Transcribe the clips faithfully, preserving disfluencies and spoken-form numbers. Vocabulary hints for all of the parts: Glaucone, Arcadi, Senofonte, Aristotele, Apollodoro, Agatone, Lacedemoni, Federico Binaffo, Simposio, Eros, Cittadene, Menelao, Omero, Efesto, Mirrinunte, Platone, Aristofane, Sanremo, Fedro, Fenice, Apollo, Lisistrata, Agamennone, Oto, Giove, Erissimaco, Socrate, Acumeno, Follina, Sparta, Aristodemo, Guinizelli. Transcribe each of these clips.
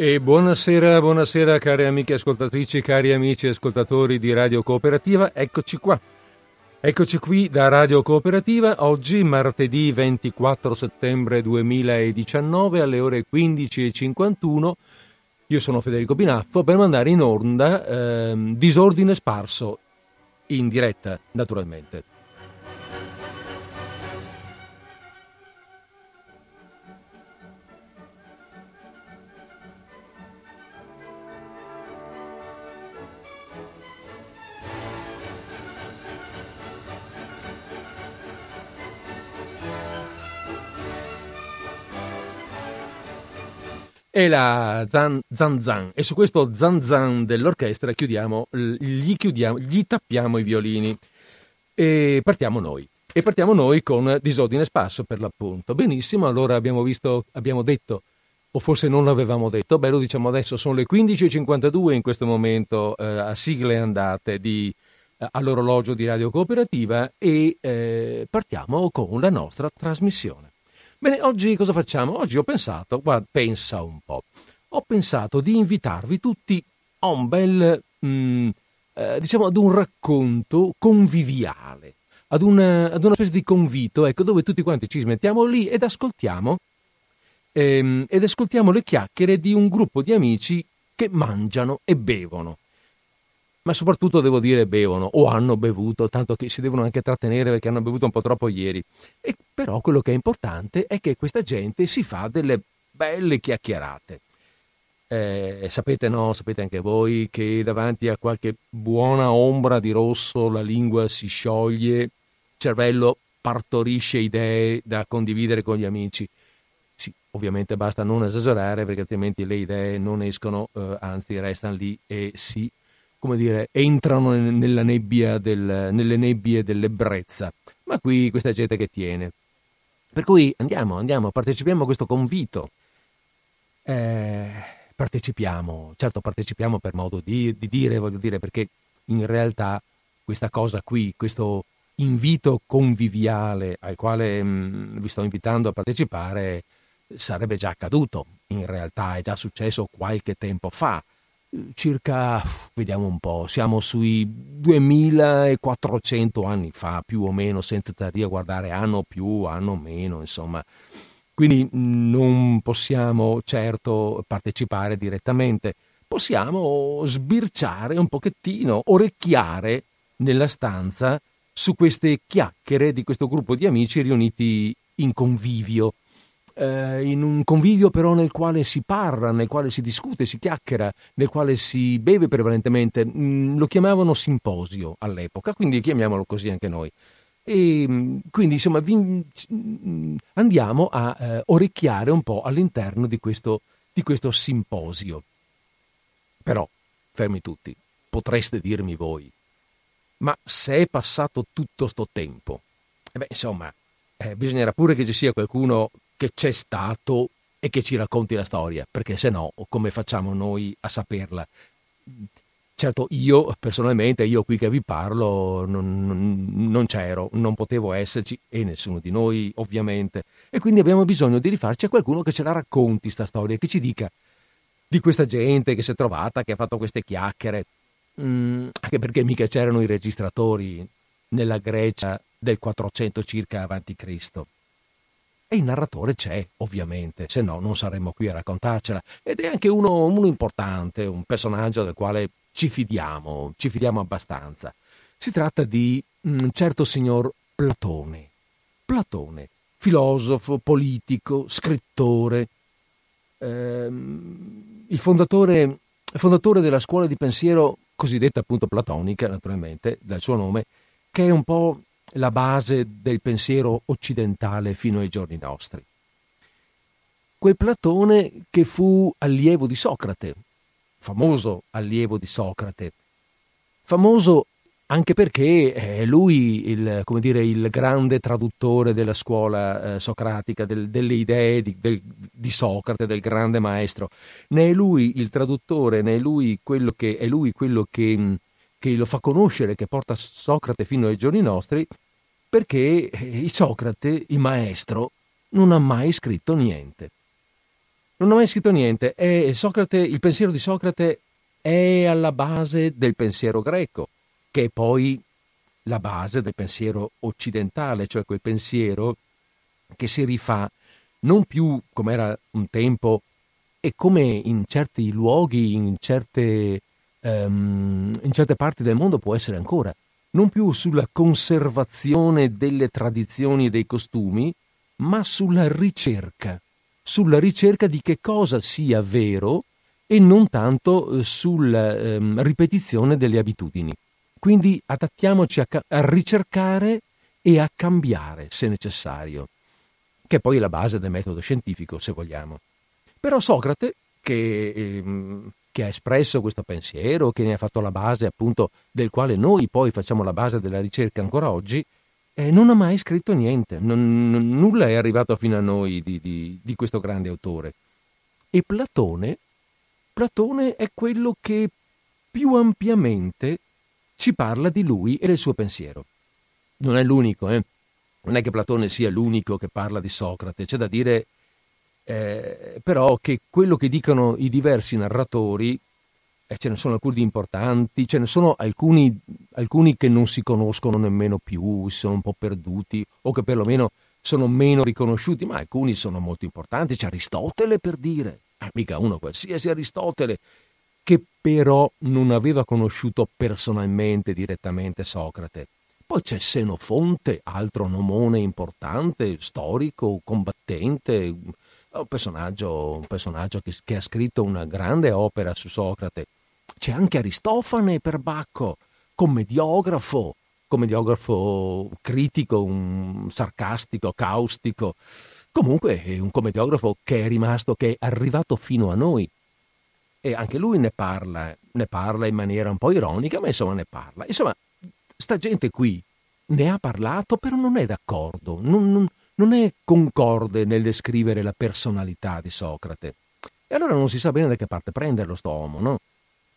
E buonasera, buonasera care amiche ascoltatrici, cari amici ascoltatori di Radio Cooperativa, eccoci qua. Eccoci qui da Radio Cooperativa, oggi martedì ventiquattro settembre duemiladiciannove alle ore quindici e cinquantuno. Io sono Federico Binaffo per mandare in onda ehm, Disordine Sparso, in diretta naturalmente. E la zan zan zan, e su questo zan zan dell'orchestra chiudiamo, gli chiudiamo, gli tappiamo i violini e partiamo noi. E partiamo noi con Disordine Sparso, per l'appunto. Benissimo, allora abbiamo visto, abbiamo detto, o forse non l'avevamo detto, beh, lo diciamo adesso, sono le quindici e cinquantadue in questo momento, eh, a sigle andate di, eh, all'orologio di Radio Cooperativa, e eh, partiamo con la nostra trasmissione. Bene, oggi cosa facciamo? Oggi ho pensato, guarda, pensa un po', ho pensato di invitarvi tutti a un bel, mh, eh, diciamo, ad un racconto conviviale, ad una, ad una specie di convito, ecco, dove tutti quanti ci smettiamo lì ed ascoltiamo, ehm, ed ascoltiamo le chiacchiere di un gruppo di amici che mangiano e bevono. Ma soprattutto, devo dire, bevono, o hanno bevuto, tanto che si devono anche trattenere perché hanno bevuto un po' troppo ieri. E però quello che è importante è che questa gente si fa delle belle chiacchierate. Eh, sapete, no? Sapete anche voi che davanti a qualche buona ombra di rosso la lingua si scioglie, il cervello partorisce idee da condividere con gli amici. Sì, ovviamente basta non esagerare, perché altrimenti le idee non escono, eh, anzi restano lì e si come dire, entrano nella nebbia del, nelle nebbie dell'ebbrezza. Ma qui questa gente che tiene. Per cui andiamo, andiamo, partecipiamo a questo convito. Eh, partecipiamo, certo partecipiamo per modo di, di dire, voglio dire, perché in realtà questa cosa qui, questo invito conviviale al quale mh, vi sto invitando a partecipare, sarebbe già accaduto. In realtà è già successo qualche tempo fa. Circa, vediamo un po', siamo sui duemilaquattrocento anni fa, più o meno, senza stare lì a guardare anno più, anno meno, insomma. Quindi non possiamo certo partecipare direttamente, possiamo sbirciare un pochettino, orecchiare nella stanza su queste chiacchiere di questo gruppo di amici riuniti in convivio. In un convivio però nel quale si parla, nel quale si discute, si chiacchiera, nel quale si beve prevalentemente. Lo chiamavano simposio all'epoca, quindi chiamiamolo così anche noi. E quindi insomma vi, andiamo a eh, orecchiare un po' all'interno di questo, di questo simposio. Però, fermi tutti, potreste dirmi voi, ma se è passato tutto sto tempo, eh beh, insomma, eh, bisognerà pure che ci sia qualcuno che c'è stato e che ci racconti la storia, perché se no come facciamo noi a saperla? Certo, io personalmente, io qui che vi parlo, non, non, non c'ero, non potevo esserci, e nessuno di noi ovviamente, e quindi abbiamo bisogno di rifarci a qualcuno che ce la racconti sta storia, che ci dica di questa gente che si è trovata, che ha fatto queste chiacchiere, mm, anche perché mica c'erano i registratori nella Grecia del quattrocento circa avanti Cristo. E il narratore c'è, ovviamente, se no non saremmo qui a raccontarcela. Ed è anche uno, uno importante, un personaggio del quale ci fidiamo, ci fidiamo abbastanza. Si tratta di un certo signor Platone. Platone, filosofo, politico, scrittore, ehm, il fondatore, fondatore della scuola di pensiero cosiddetta appunto platonica, naturalmente, dal suo nome, che è un po' la base del pensiero occidentale fino ai giorni nostri. Quel Platone che fu allievo di Socrate, famoso allievo di Socrate, famoso anche perché è lui il, come dire, il grande traduttore della scuola eh, socratica, del, delle idee di, del, di Socrate, del grande maestro. Ne è lui il traduttore, ne è lui quello che è lui quello che che lo fa conoscere, che porta Socrate fino ai giorni nostri, perché Socrate, il maestro, non ha mai scritto niente. Non ho mai scritto niente, e Socrate, il pensiero di Socrate è alla base del pensiero greco, che è poi la base del pensiero occidentale, cioè quel pensiero che si rifà non più come era un tempo e come in certi luoghi, in certe, um, in certe parti del mondo può essere ancora, non più sulla conservazione delle tradizioni e dei costumi, ma sulla ricerca, sulla ricerca di che cosa sia vero e non tanto sulla um, ripetizione delle abitudini. Quindi adattiamoci a, ca- a ricercare e a cambiare se necessario, che poi è la base del metodo scientifico, se vogliamo. Però Socrate, che, ehm, che ha espresso questo pensiero, che ne ha fatto la base appunto, del quale noi poi facciamo la base della ricerca ancora oggi, eh, non ha mai scritto niente, non, non, nulla è arrivato fino a noi di, di, di questo grande autore. E Platone, Platone è quello che più ampiamente ci parla di lui e del suo pensiero. Non è l'unico, eh? Non è che Platone sia l'unico che parla di Socrate, c'è da dire eh, però che quello che dicono i diversi narratori, eh, ce ne sono alcuni importanti, ce ne sono alcuni, alcuni che non si conoscono nemmeno più, sono un po' perduti o che perlomeno sono meno riconosciuti, ma alcuni sono molto importanti. C'è Aristotele, per dire, eh, mica uno qualsiasi Aristotele, che però non aveva conosciuto personalmente, direttamente Socrate. Poi c'è Senofonte, altro nomone importante, storico, combattente, un personaggio, un personaggio che, che ha scritto una grande opera su Socrate. C'è anche Aristofane, perbacco, commediografo, commediografo critico, un sarcastico, caustico. Comunque è un commediografo che è rimasto, che è arrivato fino a noi. E anche lui ne parla, ne parla in maniera un po' ironica, ma insomma ne parla. Insomma, sta gente qui ne ha parlato, però non è d'accordo, non, non, non è concorde nel descrivere la personalità di Socrate. E allora non si sa bene da che parte prenderlo sto uomo, no?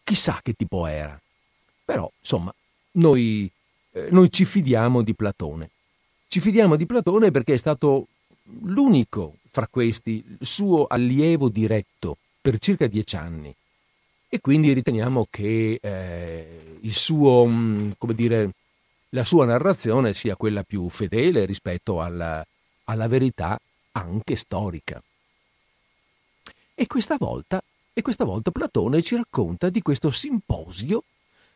Chissà che tipo era. Però, insomma, noi, eh, noi ci fidiamo di Platone. Ci fidiamo di Platone perché è stato l'unico fra questi, il suo allievo diretto, per circa dieci anni, e quindi riteniamo che eh, il suo, come dire, la sua narrazione sia quella più fedele rispetto alla, alla verità anche storica. E questa volta, e questa volta Platone ci racconta di questo simposio,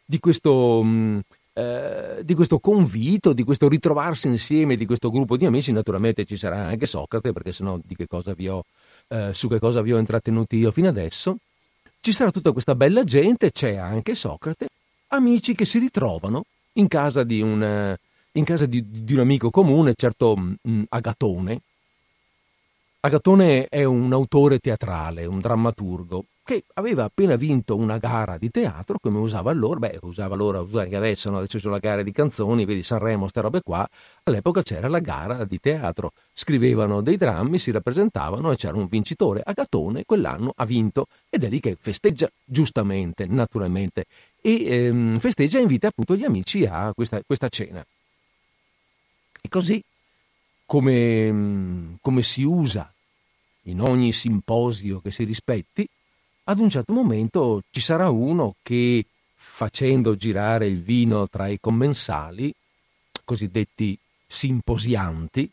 di questo, mh, eh, di questo convito, di questo ritrovarsi insieme di questo gruppo di amici. Naturalmente ci sarà anche Socrate, perché sennò di che cosa vi ho Eh, su che cosa vi ho intrattenuti io fino adesso. Ci sarà tutta questa bella gente, c'è anche Socrate, amici che si ritrovano in casa di un, in casa di, di un amico comune, certo mh, Agatone. Agatone è un autore teatrale, un drammaturgo, che aveva appena vinto una gara di teatro, come usava allora, beh usava allora, usa anche adesso, no? Adesso c'è la gara di canzoni, vedi Sanremo, ste robe qua, all'epoca c'era la gara di teatro, scrivevano dei drammi, si rappresentavano e c'era un vincitore. Agatone quell'anno ha vinto ed è lì che festeggia, giustamente, naturalmente, e ehm, festeggia e invita appunto gli amici a questa, questa cena. E così, come, come si usa in ogni simposio che si rispetti, ad un certo momento ci sarà uno che, facendo girare il vino tra i commensali, cosiddetti simposianti,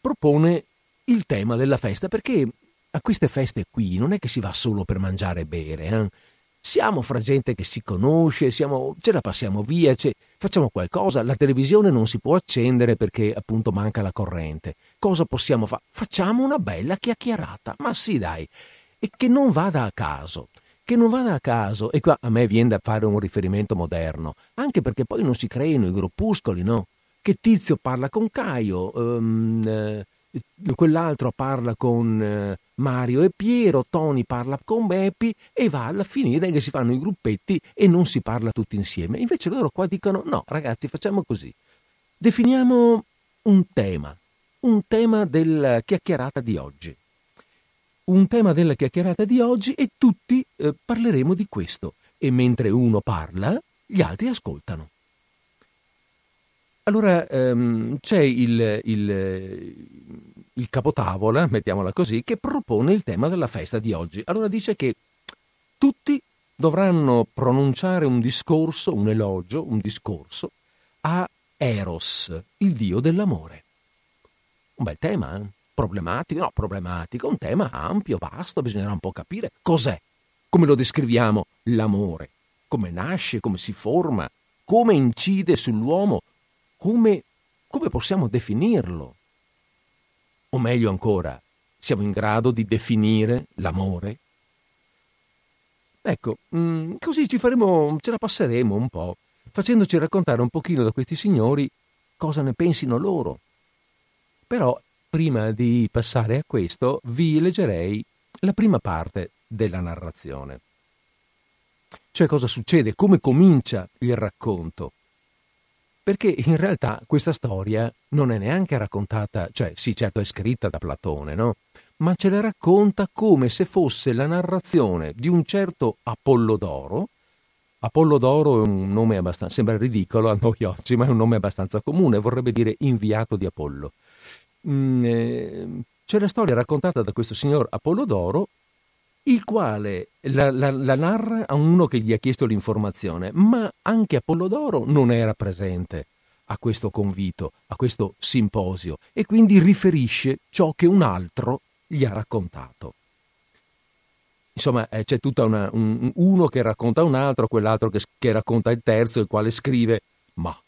propone il tema della festa, perché a queste feste qui non è che si va solo per mangiare e bere, eh? Siamo fra gente che si conosce, siamo, ce la passiamo via, ce, facciamo qualcosa, la televisione non si può accendere perché appunto manca la corrente. Cosa possiamo fare? Facciamo una bella chiacchierata, ma sì dai, e che non vada a caso, che non vada a caso, e qua a me viene da fare un riferimento moderno, anche perché poi non si creino i gruppuscoli, no? Che Tizio parla con Caio, um, eh, quell'altro parla con eh, Mario e Piero, Tony parla con Beppi, e va alla finire che si fanno i gruppetti e non si parla tutti insieme. Invece loro qua dicono: no ragazzi, facciamo così, definiamo un tema, un tema della chiacchierata di oggi. Un tema della chiacchierata di oggi e tutti eh, parleremo di questo. E mentre uno parla, gli altri ascoltano. Allora ehm, c'è il, il, il capotavola, mettiamola così, che propone il tema della festa di oggi. Allora dice che tutti dovranno pronunciare un discorso, un elogio, un discorso a Eros, il dio dell'amore. Un bel tema, eh? problematico, no, problematico, un tema ampio, vasto, bisognerà un po' capire cos'è, come lo descriviamo l'amore, come nasce, come si forma, come incide sull'uomo, come, come possiamo definirlo. O meglio ancora, siamo in grado di definire l'amore? Ecco, mh, così ci faremo, ce la passeremo un po', facendoci raccontare un pochino da questi signori cosa ne pensino loro. Però, prima di passare a questo, vi leggerei la prima parte della narrazione. Cioè cosa succede, come comincia il racconto. Perché in realtà questa storia non è neanche raccontata, cioè sì, certo è scritta da Platone, no? Ma ce la racconta come se fosse la narrazione di un certo Apollodoro. Apollodoro è un nome abbastanza, sembra ridicolo a noi oggi, ma è un nome abbastanza comune, vorrebbe dire inviato di Apollo. C'è la storia raccontata da questo signor Apollodoro, il quale la, la, la narra a uno che gli ha chiesto l'informazione, ma anche Apollodoro non era presente a questo convito, a questo simposio, e quindi riferisce ciò che un altro gli ha raccontato. Insomma, eh, c'è tutta una, un, uno che racconta un altro, quell'altro che, che racconta il terzo, il quale scrive, ma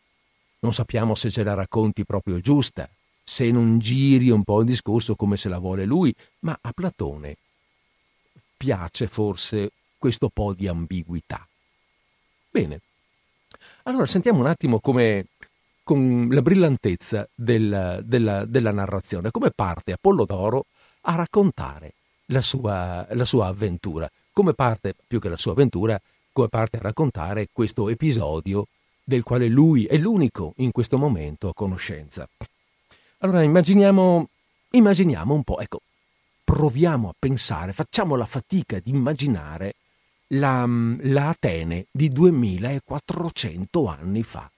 non sappiamo se ce la racconti proprio giusta, se non giri un po' il discorso come se la vuole lui, ma a Platone piace forse questo po' di ambiguità. Bene, allora sentiamo un attimo come, con la brillantezza della, della, della narrazione, come parte Apollodoro a raccontare la sua, la sua avventura, come parte, più che la sua avventura, come parte a raccontare questo episodio del quale lui è l'unico in questo momento a conoscenza. Allora immaginiamo, immaginiamo un po', ecco, proviamo a pensare, facciamo la fatica di immaginare la, la Atene di duemilaquattrocento anni fa.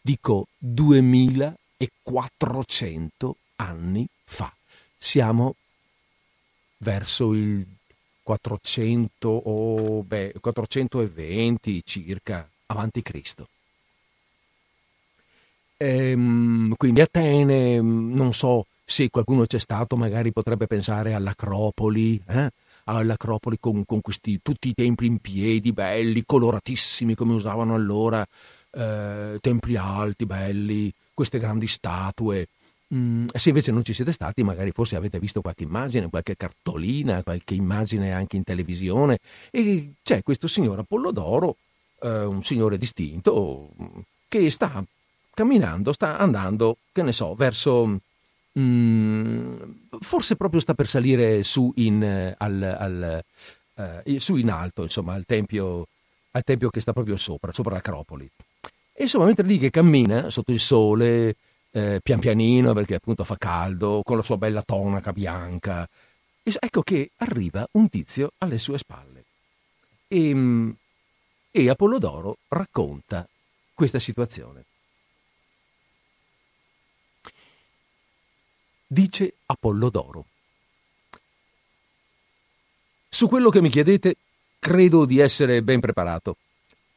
Dico duemilaquattrocento anni fa. Siamo verso il quattrocento, oh, beh, quattrocentoventi circa avanti Cristo. Ehm, quindi Atene, non so, se qualcuno c'è stato magari potrebbe pensare all'Acropoli, eh? all'Acropoli con, con questi, tutti i templi in piedi, belli, coloratissimi come usavano allora, eh, templi alti, belli, queste grandi statue. Mm, se invece non ci siete stati, magari forse avete visto qualche immagine, qualche cartolina, qualche immagine anche in televisione, e c'è questo signor Apollodoro, eh, un signore distinto, che sta camminando, sta andando, che ne so, verso... Mm, forse proprio sta per salire su in, al, al, eh, su in alto, insomma, al tempio, al tempio che sta proprio sopra, sopra l'Acropoli. E insomma, mentre lì che cammina sotto il sole, eh, pian pianino, perché appunto fa caldo, con la sua bella tonaca bianca, ecco che arriva un tizio alle sue spalle. E, e Apollodoro racconta questa situazione. Dice Apollodoro: su quello che mi chiedete credo di essere ben preparato.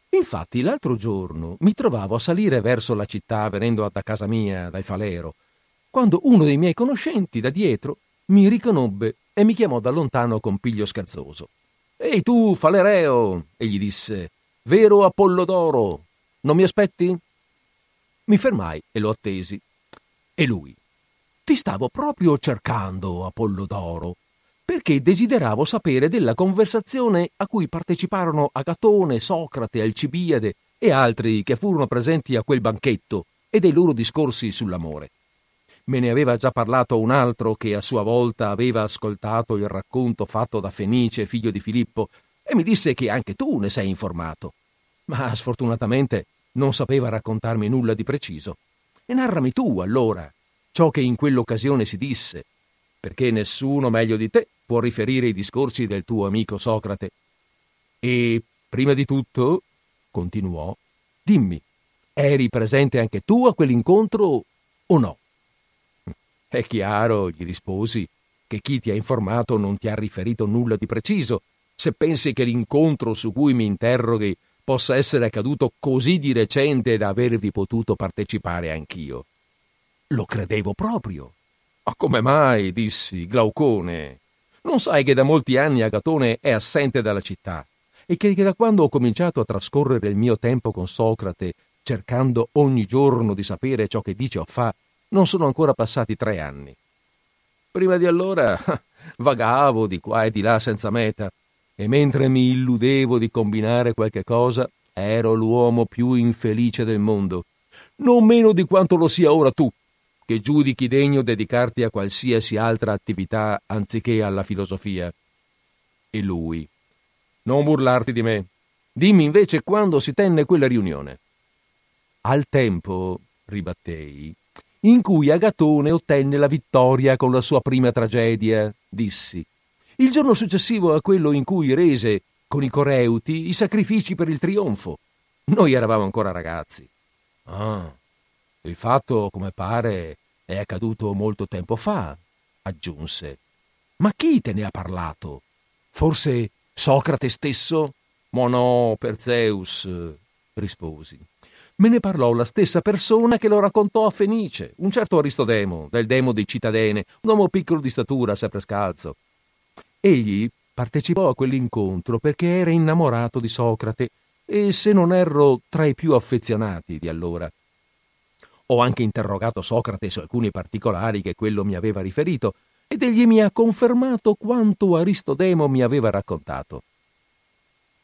Infatti l'altro giorno mi trovavo a salire verso la città venendo da casa mia dai Falero, quando uno dei miei conoscenti da dietro mi riconobbe e mi chiamò da lontano con piglio scherzoso: «Ehi tu, Falereo!» E gli disse: «Vero Apollodoro, non mi aspetti?» Mi fermai e lo attesi. E lui: «Ti stavo proprio cercando, Apollodoro, perché desideravo sapere della conversazione a cui parteciparono Agatone, Socrate, Alcibiade e altri che furono presenti a quel banchetto e dei loro discorsi sull'amore. Me ne aveva già parlato un altro che a sua volta aveva ascoltato il racconto fatto da Fenice, figlio di Filippo, e mi disse che anche tu ne sei informato. Ma sfortunatamente non sapeva raccontarmi nulla di preciso. E narrami tu, allora, ciò che in quell'occasione si disse, perché nessuno meglio di te può riferire i discorsi del tuo amico Socrate. E prima di tutto», continuò, «dimmi, eri presente anche tu a quell'incontro o no?» È chiaro, gli risposi, che chi ti ha informato non ti ha riferito nulla di preciso, se pensi che l'incontro su cui mi interroghi possa essere accaduto così di recente da avervi potuto partecipare anch'io. Lo credevo proprio. «Ma come mai?» dissi, «Glaucone, non sai che da molti anni Agatone è assente dalla città e che da quando ho cominciato a trascorrere il mio tempo con Socrate, cercando ogni giorno di sapere ciò che dice o fa, non sono ancora passati tre anni. Prima di allora vagavo di qua e di là senza meta, e mentre mi illudevo di combinare qualche cosa, ero l'uomo più infelice del mondo, non meno di quanto lo sia ora tu, che giudichi degno dedicarti a qualsiasi altra attività anziché alla filosofia». E lui: «Non burlarti di me. Dimmi invece quando si tenne quella riunione». «Al tempo», ribattei, «in cui Agatone ottenne la vittoria con la sua prima tragedia», dissi. «Il giorno successivo a quello in cui rese, con i coreuti, i sacrifici per il trionfo. Noi eravamo ancora ragazzi». «Ah, il fatto, come pare, è accaduto molto tempo fa», aggiunse. «Ma chi te ne ha parlato? Forse Socrate stesso?» «Ma no, per Zeus», risposi. «Me ne parlò la stessa persona che lo raccontò a Fenice, un certo Aristodemo, del demo di Cittadene, un uomo piccolo di statura, sempre scalzo. Egli partecipò a quell'incontro perché era innamorato di Socrate e, se non erro, tra i più affezionati di allora. Ho anche interrogato Socrate su alcuni particolari che quello mi aveva riferito ed egli mi ha confermato quanto Aristodemo mi aveva raccontato».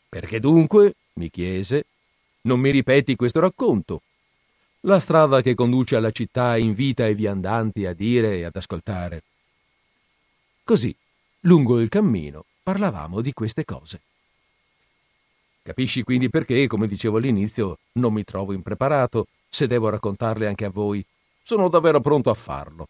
«Perché dunque?» mi chiese. «Non mi ripeti questo racconto?» «La strada che conduce alla città invita i viandanti a dire e ad ascoltare». Così, lungo il cammino, parlavamo di queste cose. Capisci quindi perché, come dicevo all'inizio, non mi trovo impreparato se devo raccontarle anche a voi. Sono davvero pronto a farlo.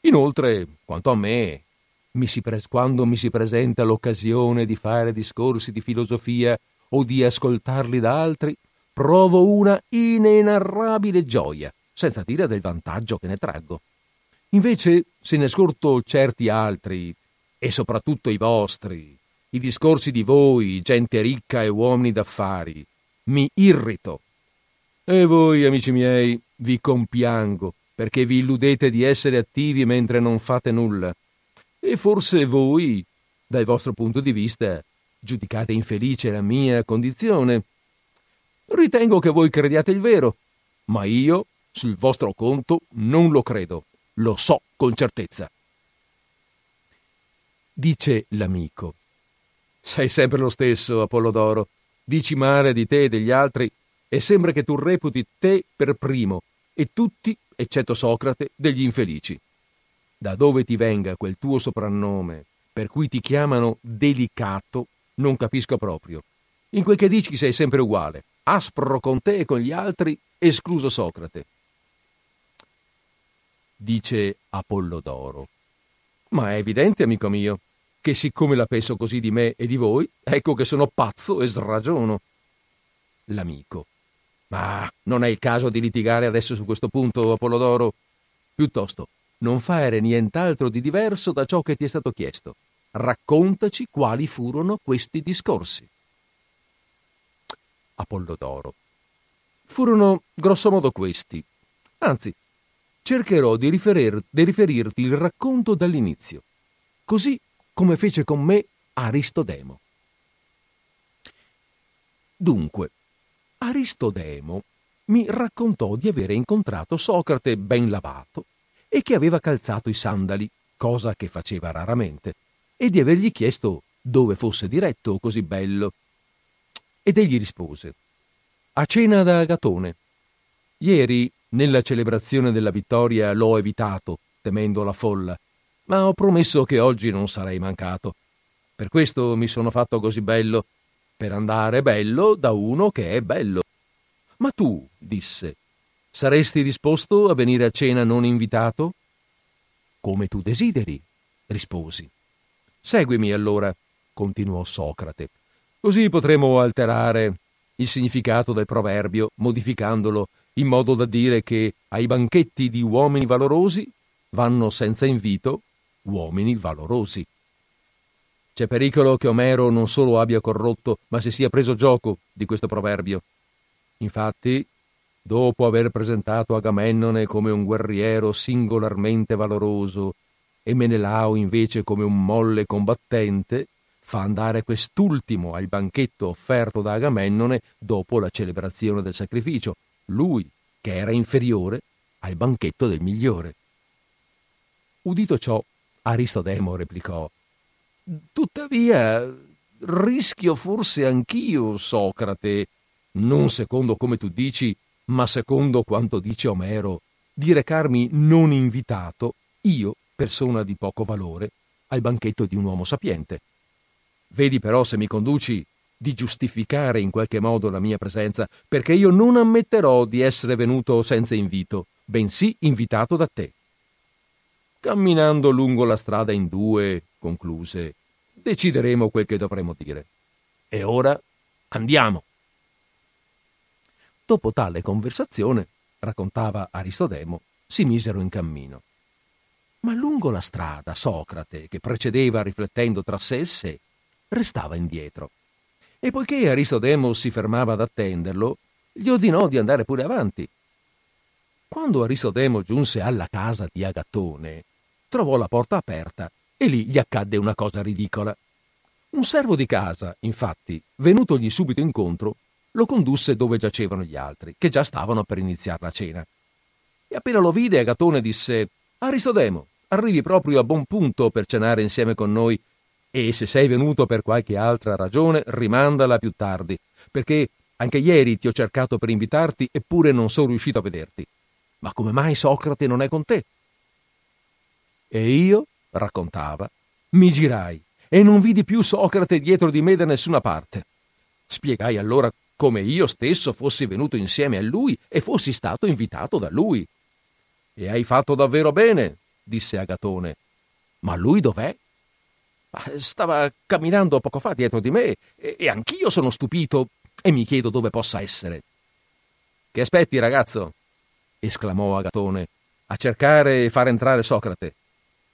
Inoltre, quanto a me, mi si pres- quando mi si presenta l'occasione di fare discorsi di filosofia o di ascoltarli da altri, provo una inenarrabile gioia, senza dire del vantaggio che ne traggo. Invece, se ne ascolto certi altri, e soprattutto i vostri, i discorsi di voi, gente ricca e uomini d'affari, mi irrito. E voi, amici miei, vi compiango, perché vi illudete di essere attivi mentre non fate nulla. E forse voi, dal vostro punto di vista, giudicate infelice la mia condizione. Ritengo che voi crediate il vero, ma io, sul vostro conto, non lo credo. Lo so con certezza. Dice l'amico: «Sei sempre lo stesso, Apollodoro. Dici male di te e degli altri, e sembra che tu reputi te per primo e tutti, eccetto Socrate, degli infelici. Da dove ti venga quel tuo soprannome per cui ti chiamano delicato, non capisco proprio. In quel che dici sei sempre uguale, aspro con te e con gli altri, escluso Socrate». Dice Apollodoro: «Ma è evidente, amico mio, che siccome la penso così di me e di voi, ecco che sono pazzo e sragiono». L'amico: «Ma non è il caso di litigare adesso su questo punto, Apollodoro. Piuttosto, non fare nient'altro di diverso da ciò che ti è stato chiesto. Raccontaci quali furono questi discorsi». Apollodoro: «Furono grossomodo questi. Anzi, cercherò di, riferir- di riferirti il racconto dall'inizio, così come fece con me Aristodemo. Dunque, Aristodemo mi raccontò di avere incontrato Socrate ben lavato e che aveva calzato i sandali, cosa che faceva raramente, e di avergli chiesto dove fosse diretto così bello. Ed egli rispose: «A cena da Agatone. Ieri, nella celebrazione della vittoria, l'ho evitato, temendo la folla, ma ho promesso che oggi non sarei mancato. Per questo mi sono fatto così bello, per andare bello da uno che è bello. Ma tu», disse, «saresti disposto a venire a cena non invitato?» «Come tu desideri», risposi. «Seguimi allora», continuò Socrate, «così potremo alterare il significato del proverbio, modificandolo in modo da dire che ai banchetti di uomini valorosi Vanno senza invito uomini valorosi. C'è pericolo che Omero non solo abbia corrotto, ma si sia preso gioco di questo proverbio. Infatti, dopo aver presentato Agamennone come un guerriero singolarmente valoroso e Menelao invece come un molle combattente, fa andare quest'ultimo al banchetto offerto da Agamennone dopo la celebrazione del sacrificio, lui, che era inferiore, al banchetto del migliore. Udito ciò, Aristodemo replicò: «Tuttavia, rischio forse anch'io, Socrate, non secondo come tu dici, ma secondo quanto dice Omero, di recarmi non invitato, io, persona di poco valore, al banchetto di un uomo sapiente. Vedi però se mi conduci di giustificare in qualche modo la mia presenza, perché io non ammetterò di essere venuto senza invito, bensì invitato da te». Camminando lungo la strada in due, concluse, decideremo quel che dovremo dire. E ora andiamo. Dopo tale conversazione, raccontava Aristodemo, si misero in cammino. Ma lungo la strada Socrate, che precedeva riflettendo tra sé e sé, restava indietro. E poiché Aristodemo si fermava ad attenderlo, gli ordinò di andare pure avanti. Quando Aristodemo giunse alla casa di Agatone, trovò la porta aperta e lì gli accadde una cosa ridicola. Un servo di casa, infatti, venutogli subito incontro, lo condusse dove giacevano gli altri, che già stavano per iniziare la cena. E appena lo vide, Agatone disse: «Aristodemo, arrivi proprio a buon punto per cenare insieme con noi, e se sei venuto per qualche altra ragione, rimandala più tardi, perché anche ieri ti ho cercato per invitarti, eppure non sono riuscito a vederti. Ma come mai Socrate non è con te?» «E io», raccontava, «mi girai e non vidi più Socrate dietro di me da nessuna parte. Spiegai allora come io stesso fossi venuto insieme a lui e fossi stato invitato da lui». «E hai fatto davvero bene», disse Agatone. «Ma lui dov'è?» «Stava camminando poco fa dietro di me e anch'io sono stupito e mi chiedo dove possa essere». «Che aspetti, ragazzo?» esclamò Agatone. «A cercare e far entrare Socrate.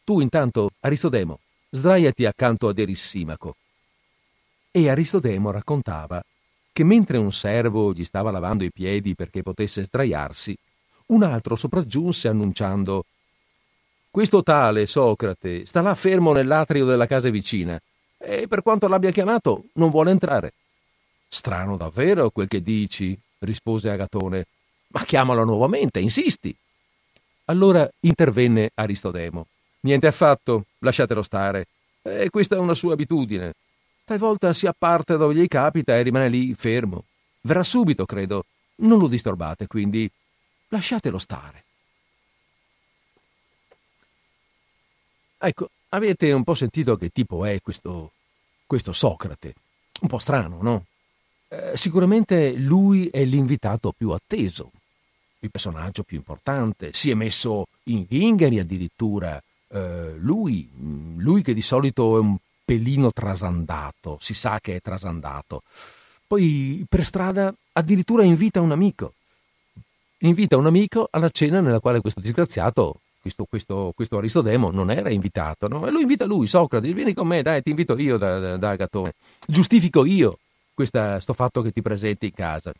Tu intanto, Aristodemo, sdraiati accanto ad Erissimaco». E Aristodemo raccontava che mentre un servo gli stava lavando i piedi perché potesse sdraiarsi, un altro sopraggiunse annunciando: «Questo tale, Socrate, sta là fermo nell'atrio della casa vicina e per quanto l'abbia chiamato non vuole entrare». «Strano davvero quel che dici», rispose Agatone. «Ma chiamalo nuovamente, insisti». Allora intervenne Aristodemo: «Niente affatto, lasciatelo stare. E questa è una sua abitudine. Talvolta si apparte dove gli capita e rimane lì fermo. Verrà subito, credo. Non lo disturbate, quindi lasciatelo stare». Ecco, avete un po' sentito che tipo è questo, questo Socrate? Un po' strano, no? Eh, sicuramente lui è l'invitato più atteso, il personaggio più importante, si è messo in ghingheri addirittura. Uh, lui, lui che di solito è un pelino trasandato, si sa che è trasandato. Poi per strada addirittura invita un amico. Invita un amico alla cena nella quale questo disgraziato, questo, questo, questo Aristodemo, non era invitato, no? E lo invita lui, Socrate: «Vieni con me, dai, ti invito io da, da, da Agatone. Giustifico io questa, sto fatto che ti presenti in casa».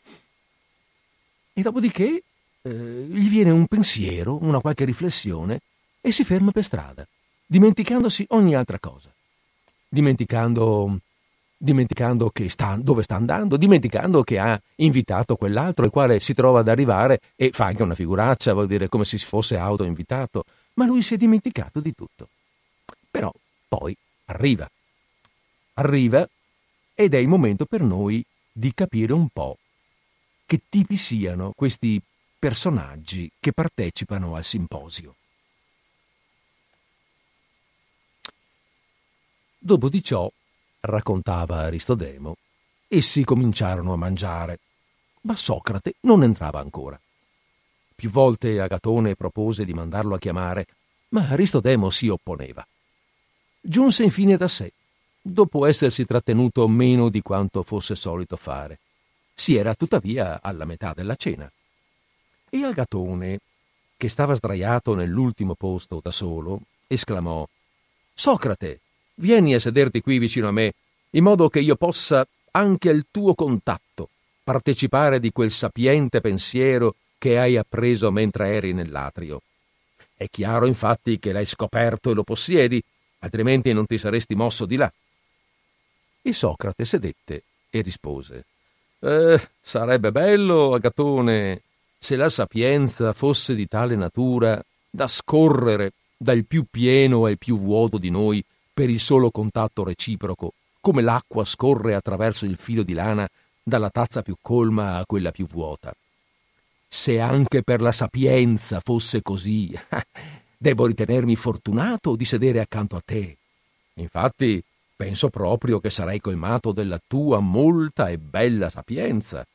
E dopodiché eh, gli viene un pensiero, una qualche riflessione, e si ferma per strada, dimenticandosi ogni altra cosa, dimenticando, dimenticando che sta, dove sta andando, dimenticando che ha invitato quell'altro, il quale si trova ad arrivare e fa anche una figuraccia, vuol dire come se si fosse autoinvitato, ma lui si è dimenticato di tutto. Però poi arriva, arriva ed è il momento per noi di capire un po' che tipi siano questi personaggi che partecipano al simposio. Dopo di ciò, raccontava Aristodemo, essi cominciarono a mangiare, ma Socrate non entrava ancora. Più volte Agatone propose di mandarlo a chiamare, ma Aristodemo si opponeva. Giunse infine da sé, dopo essersi trattenuto meno di quanto fosse solito fare. Si era tuttavia alla metà della cena. E Agatone, che stava sdraiato nell'ultimo posto da solo, esclamò: «Socrate, vieni a sederti qui vicino a me, in modo che io possa, anche al tuo contatto, partecipare di quel sapiente pensiero che hai appreso mentre eri nell'atrio. È chiaro, infatti, che l'hai scoperto e lo possiedi, altrimenti non ti saresti mosso di là». E Socrate sedette e rispose: «Eh, sarebbe bello, Agatone, se la sapienza fosse di tale natura da scorrere dal più pieno al più vuoto di noi per il solo contatto reciproco, come l'acqua scorre attraverso il filo di lana dalla tazza più colma a quella più vuota. Se anche per la sapienza fosse così, devo ritenermi fortunato di sedere accanto a te. Infatti, penso proprio che sarei colmato della tua molta e bella sapienza.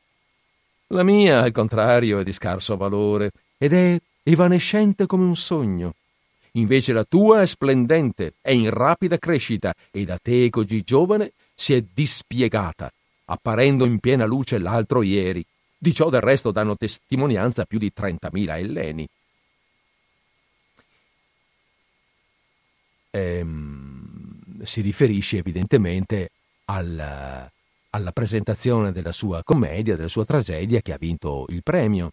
La mia, al contrario, è di scarso valore ed è evanescente come un sogno. Invece la tua è splendente, è in rapida crescita e da te così giovane si è dispiegata, apparendo in piena luce l'altro ieri. Di ciò del resto danno testimonianza più di trentamila elleni». Ehm, si riferisce evidentemente alla, alla presentazione della sua commedia, della sua tragedia, che ha vinto il premio.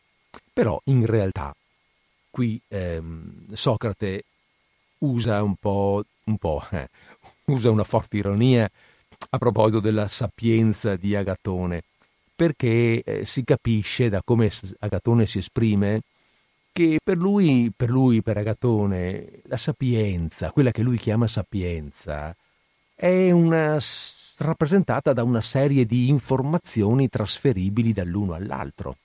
Però in realtà qui ehm, Socrate usa un po', un po' eh, usa una forte ironia a proposito della sapienza di Agatone, perché eh, si capisce da come Agatone si esprime che per lui, per lui, per Agatone, la sapienza, quella che lui chiama sapienza, è una, rappresentata da una serie di informazioni trasferibili dall'uno all'altro.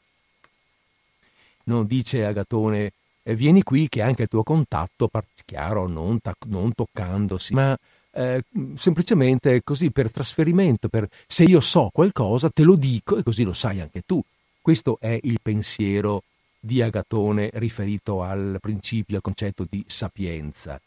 Non dice Agatone: «Vieni qui che anche il tuo contatto», chiaro, non, ta- non toccandosi, ma Eh, semplicemente così, per trasferimento, per se io so qualcosa te lo dico e così lo sai anche tu. Questo è il pensiero di Agatone riferito al principio, al concetto di sapienza.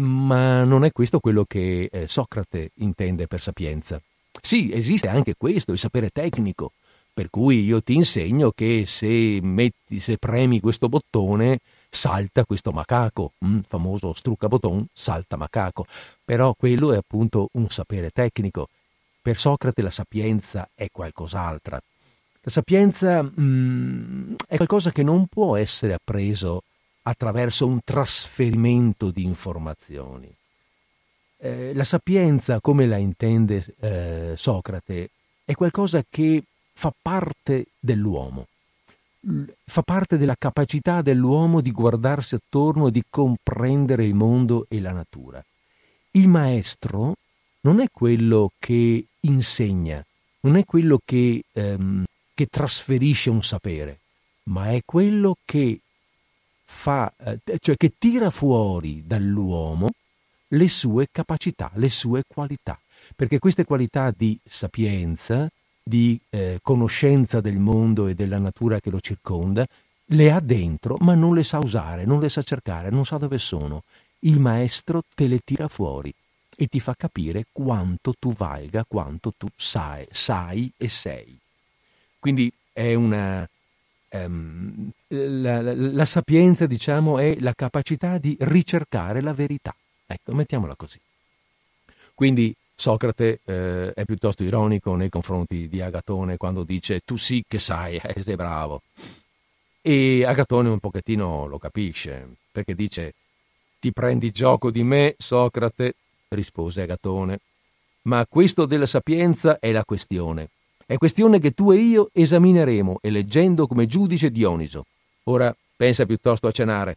Ma non è questo quello che eh, Socrate intende per sapienza. Sì, esiste anche questo, il sapere tecnico, per cui io ti insegno che se metti, se premi questo bottone salta questo macaco, il famoso struccaboton, salta macaco. Però quello è appunto un sapere tecnico. Per Socrate la sapienza è qualcos'altra. La sapienza mm, è qualcosa che non può essere appreso attraverso un trasferimento di informazioni. Eh, la sapienza, come la intende eh, Socrate, è qualcosa che fa parte dell'uomo. Fa parte della capacità dell'uomo di guardarsi attorno e di comprendere il mondo e la natura. Il maestro non è quello che insegna, non è quello che, ehm, che trasferisce un sapere, ma è quello che fa, cioè che tira fuori dall'uomo le sue capacità, le sue qualità, perché queste qualità di sapienza, di eh, conoscenza del mondo e della natura che lo circonda, le ha dentro, ma non le sa usare, non le sa cercare, non sa dove sono. Il maestro te le tira fuori e ti fa capire quanto tu valga, quanto tu sai, sai e sei. Quindi è una um, la, la, la sapienza, diciamo, è la capacità di ricercare la verità. Ecco, mettiamola così. Quindi Socrate eh, è piuttosto ironico nei confronti di Agatone quando dice: «Tu sì che sai, eh, sei bravo». E Agatone un pochettino lo capisce, perché dice: «Ti prendi gioco di me, Socrate», rispose Agatone, «ma questo della sapienza è la questione. È questione che tu e io esamineremo, eleggendo come giudice Dioniso. Ora pensa piuttosto a cenare».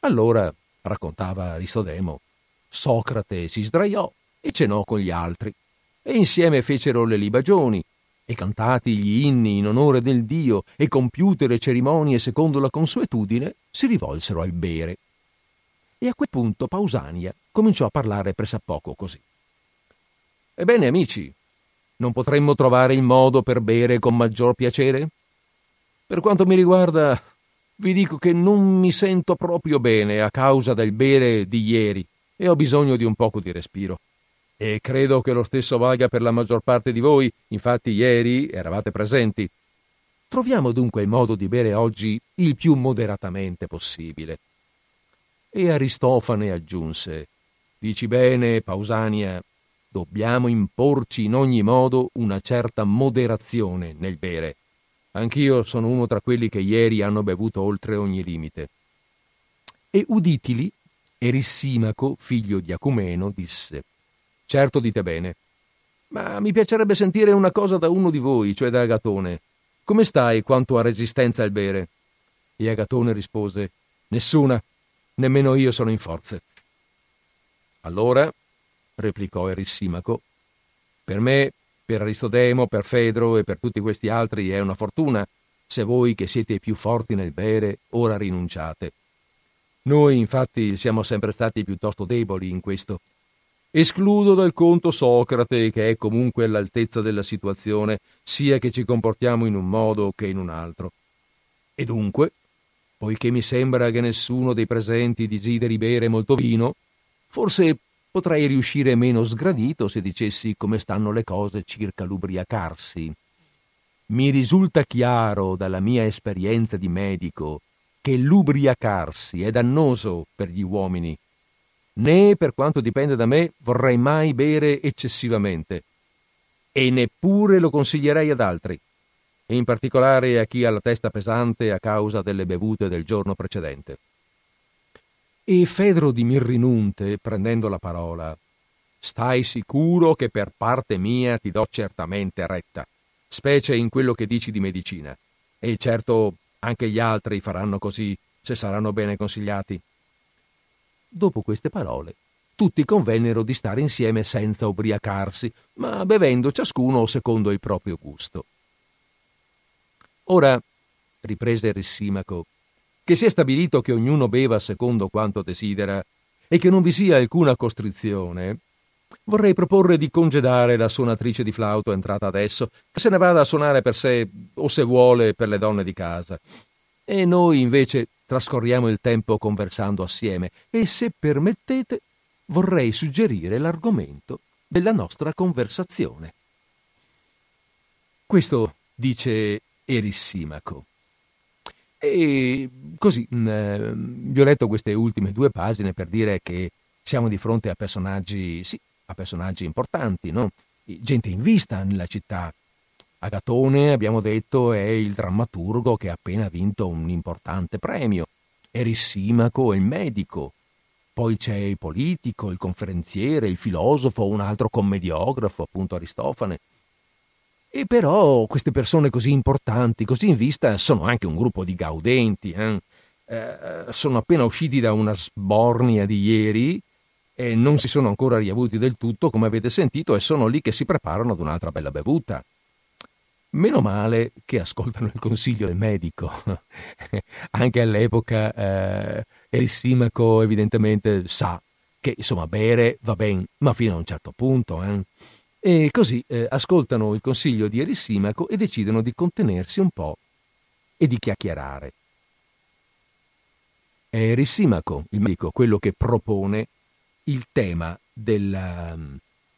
Allora, raccontava Aristodemo, Socrate si sdraiò e cenò con gli altri, e insieme fecero le libagioni, e cantati gli inni in onore del dio, e compiute le cerimonie secondo la consuetudine, si rivolsero al bere. E a quel punto Pausania cominciò a parlare pressappoco così: «Ebbene, amici, non potremmo trovare il modo per bere con maggior piacere? Per quanto mi riguarda, vi dico che non mi sento proprio bene a causa del bere di ieri, e ho bisogno di un poco di respiro. E credo che lo stesso valga per la maggior parte di voi, infatti ieri eravate presenti. Troviamo dunque modo di bere oggi il più moderatamente possibile. E Aristofane aggiunse: dici bene, Pausania, dobbiamo imporci in ogni modo una certa moderazione nel bere. Anch'io sono uno tra quelli che ieri hanno bevuto oltre ogni limite. E uditili, Erissimaco, figlio di Acumeno, disse: certo dite bene, ma mi piacerebbe sentire una cosa da uno di voi, cioè da Agatone. Come stai quanto a resistenza al bere? E Agatone rispose: nessuna, nemmeno io sono in forze. Allora, replicò Erissimaco, per me, per Aristodemo, per Fedro e per tutti questi altri è una fortuna se voi che siete i più forti nel bere ora rinunciate. Noi infatti siamo sempre stati piuttosto deboli in questo. Escludo dal conto Socrate, che è comunque all'altezza della situazione, sia che ci comportiamo in un modo che in un altro. E dunque, poiché mi sembra che nessuno dei presenti desideri bere molto vino, forse potrei riuscire meno sgradito se dicessi come stanno le cose circa l'ubriacarsi. Mi risulta chiaro dalla mia esperienza di medico che l'ubriacarsi è dannoso per gli uomini. Né, per quanto dipende da me, vorrei mai bere eccessivamente, e neppure lo consiglierei ad altri, in particolare a chi ha la testa pesante a causa delle bevute del giorno precedente. E Fedro di Mirrinunte, prendendo la parola: stai sicuro che per parte mia ti do certamente retta, specie in quello che dici di medicina, e certo anche gli altri faranno così se saranno bene consigliati. Dopo queste parole, tutti convennero di stare insieme senza ubriacarsi, ma bevendo ciascuno secondo il proprio gusto. Ora, riprese Erissimaco, che si è stabilito che ognuno beva secondo quanto desidera e che non vi sia alcuna costrizione, vorrei proporre di congedare la suonatrice di flauto entrata adesso, che se ne vada a suonare per sé o, se vuole, per le donne di casa. E noi invece trascorriamo il tempo conversando assieme, e se permettete vorrei suggerire l'argomento della nostra conversazione. Questo dice Erissimaco. E così eh, vi ho letto queste ultime due pagine per dire che siamo di fronte a personaggi, sì, a personaggi importanti, no? Gente in vista nella città. Agatone, abbiamo detto, è il drammaturgo che ha appena vinto un importante premio. Erissimaco è il medico. Poi c'è il politico, il conferenziere, il filosofo, un altro commediografo, appunto Aristofane. E però queste persone così importanti, così in vista, sono anche un gruppo di gaudenti. Eh? Eh, sono appena usciti da una sbornia di ieri e non si sono ancora riavuti del tutto, come avete sentito, e sono lì che si preparano ad un'altra bella bevuta. Meno male che ascoltano il consiglio del medico. Anche all'epoca eh, Erissimaco evidentemente sa che, insomma, bere va ben, ma fino a un certo punto. Eh. E così eh, ascoltano il consiglio di Erissimaco e decidono di contenersi un po' e di chiacchierare. È Erissimaco, il medico, quello che propone il tema della...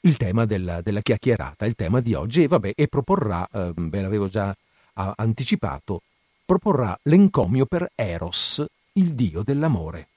il tema della, della chiacchierata, il tema di oggi, e vabbè, e proporrà, eh, ve l'avevo già ah, anticipato, proporrà l'encomio per Eros, il dio dell'amore.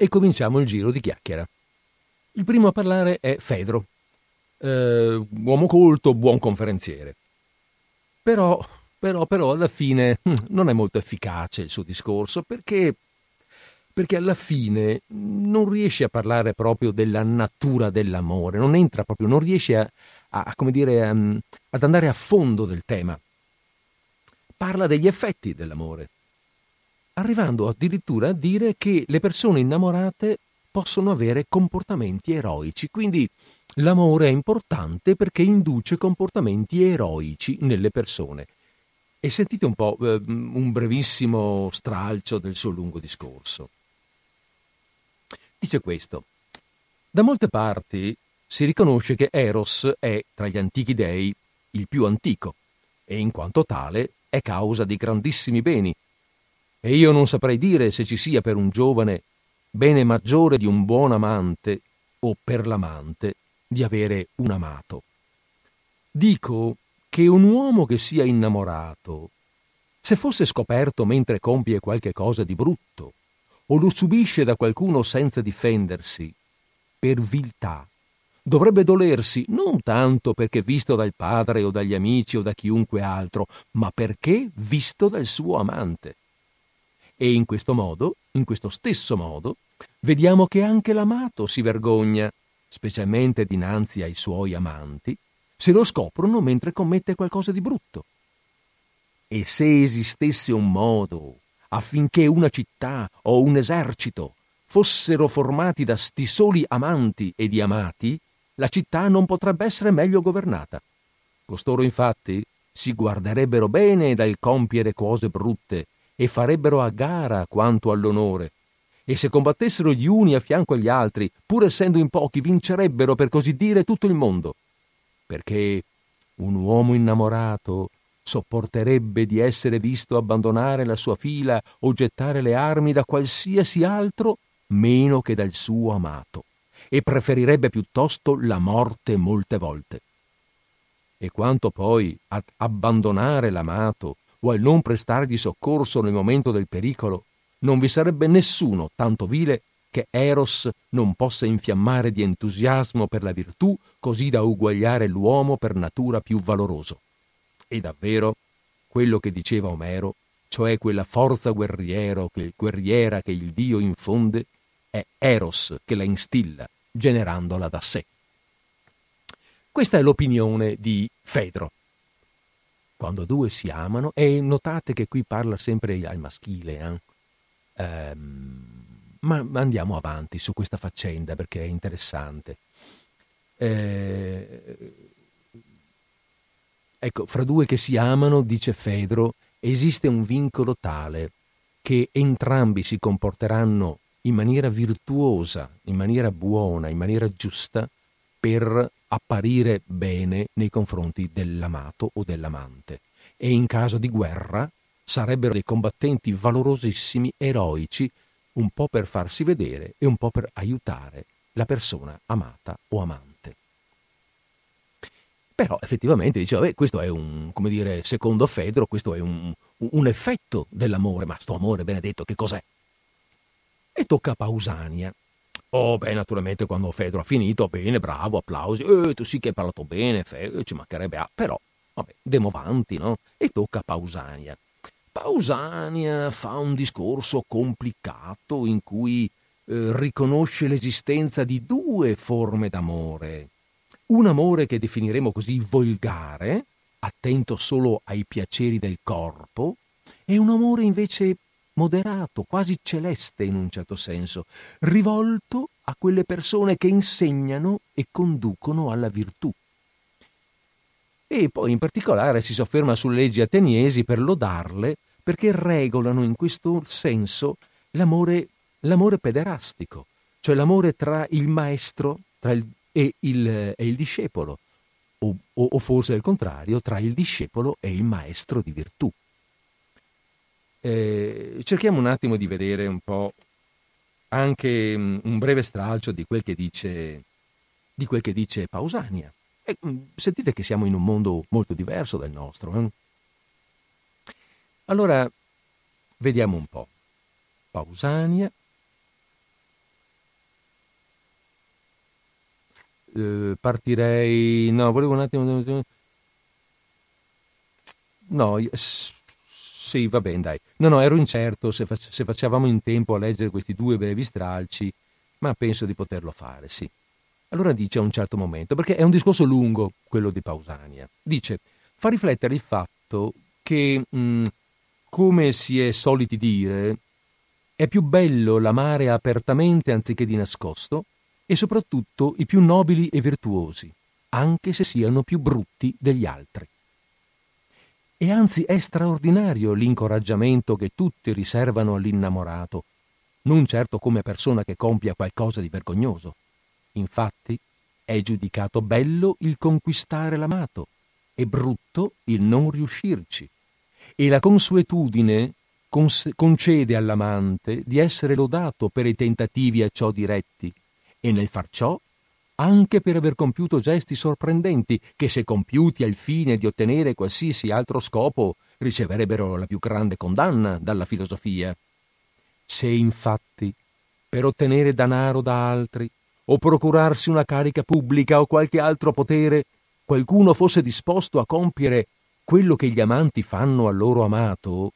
E cominciamo il giro di chiacchiera. Il primo a parlare è Fedro, eh, uomo colto, buon conferenziere. Però Però, però alla fine non è molto efficace il suo discorso, perché, perché alla fine non riesce a parlare proprio della natura dell'amore, non entra proprio, non riesce a, a come dire, a, ad andare a fondo del tema. Parla degli effetti dell'amore, arrivando addirittura a dire che le persone innamorate possono avere comportamenti eroici, quindi l'amore è importante perché induce comportamenti eroici nelle persone. E sentite un po' eh, un brevissimo stralcio del suo lungo discorso. Dice questo: da molte parti si riconosce che Eros è, tra gli antichi dei, il più antico, e in quanto tale è causa di grandissimi beni. E io non saprei dire se ci sia per un giovane bene maggiore di un buon amante o per l'amante di avere un amato. Dico che un uomo che sia innamorato, se fosse scoperto mentre compie qualche cosa di brutto o lo subisce da qualcuno senza difendersi, per viltà dovrebbe dolersi non tanto perché visto dal padre o dagli amici o da chiunque altro, ma perché visto dal suo amante. E in questo modo, in questo stesso modo, vediamo che anche l'amato si vergogna, specialmente dinanzi ai suoi amanti, se lo scoprono mentre commette qualcosa di brutto. E se esistesse un modo affinché una città o un esercito fossero formati da sti soli amanti e di amati, la città non potrebbe essere meglio governata. Costoro, infatti, si guarderebbero bene dal compiere cose brutte e farebbero a gara quanto all'onore. E se combattessero gli uni a fianco agli altri, pur essendo in pochi, vincerebbero per così dire tutto il mondo. Perché un uomo innamorato sopporterebbe di essere visto abbandonare la sua fila o gettare le armi da qualsiasi altro meno che dal suo amato, e preferirebbe piuttosto la morte molte volte. E quanto poi ad abbandonare l'amato o al non prestargli soccorso nel momento del pericolo, non vi sarebbe nessuno tanto vile che Eros non possa infiammare di entusiasmo per la virtù, così da uguagliare l'uomo per natura più valoroso. E davvero, quello che diceva Omero, cioè quella forza guerriero che, guerriera che il Dio infonde, è Eros che la instilla, generandola da sé. Questa è l'opinione di Fedro. Quando due si amano, e notate che qui parla sempre al maschile, eh? ehm... ma andiamo avanti su questa faccenda perché è interessante. Eh, ecco, fra due che si amano, dice Fedro, esiste un vincolo tale che entrambi si comporteranno in maniera virtuosa, in maniera buona, in maniera giusta, per apparire bene nei confronti dell'amato o dell'amante. E in caso di guerra sarebbero dei combattenti valorosissimi, eroici, un po' per farsi vedere e un po' per aiutare la persona amata o amante. Però effettivamente dice, vabbè, questo è un, come dire, secondo Fedro, questo è un, un effetto dell'amore, ma sto amore benedetto che cos'è? E tocca a Pausania. Oh, beh, naturalmente quando Fedro ha finito, bene, bravo, applausi, eh, tu sì che hai parlato bene, Fedro, ci mancherebbe, a... però, vabbè, andiamo avanti, no? E tocca a Pausania. Pausania fa un discorso complicato in cui eh, riconosce l'esistenza di due forme d'amore. Un amore che definiremo così volgare, attento solo ai piaceri del corpo, e un amore invece moderato, quasi celeste in un certo senso, rivolto a quelle persone che insegnano e conducono alla virtù. E poi in particolare si sofferma sulle leggi ateniesi per lodarle, perché regolano in questo senso l'amore, l'amore pederastico, cioè l'amore tra il maestro tra il, e, il, e il discepolo, o, o, o forse il contrario, tra il discepolo e il maestro di virtù. Eh, cerchiamo un attimo di vedere un po' anche un breve stralcio di quel che dice, di quel che dice Pausania. E sentite che siamo in un mondo molto diverso dal nostro. Eh? Allora, vediamo un po'. Pausania. Eh, partirei... No, volevo un attimo... No, io, sì, va bene, dai. No, no, ero incerto se, fac- se facevamo in tempo a leggere questi due brevi stralci, ma penso di poterlo fare, sì. Allora dice a un certo momento, perché è un discorso lungo quello di Pausania, dice, fa riflettere il fatto che, mh, come si è soliti dire, è più bello l'amare apertamente anziché di nascosto, e soprattutto i più nobili e virtuosi, anche se siano più brutti degli altri. E anzi è straordinario l'incoraggiamento che tutti riservano all'innamorato, non certo come persona che compia qualcosa di vergognoso. Infatti è giudicato bello il conquistare l'amato e brutto il non riuscirci, e la consuetudine cons- concede all'amante di essere lodato per i tentativi a ciò diretti, e nel far ciò anche per aver compiuto gesti sorprendenti che, se compiuti al fine di ottenere qualsiasi altro scopo, riceverebbero la più grande condanna dalla filosofia. Se infatti per ottenere danaro da altri o procurarsi una carica pubblica o qualche altro potere qualcuno fosse disposto a compiere quello che gli amanti fanno al loro amato,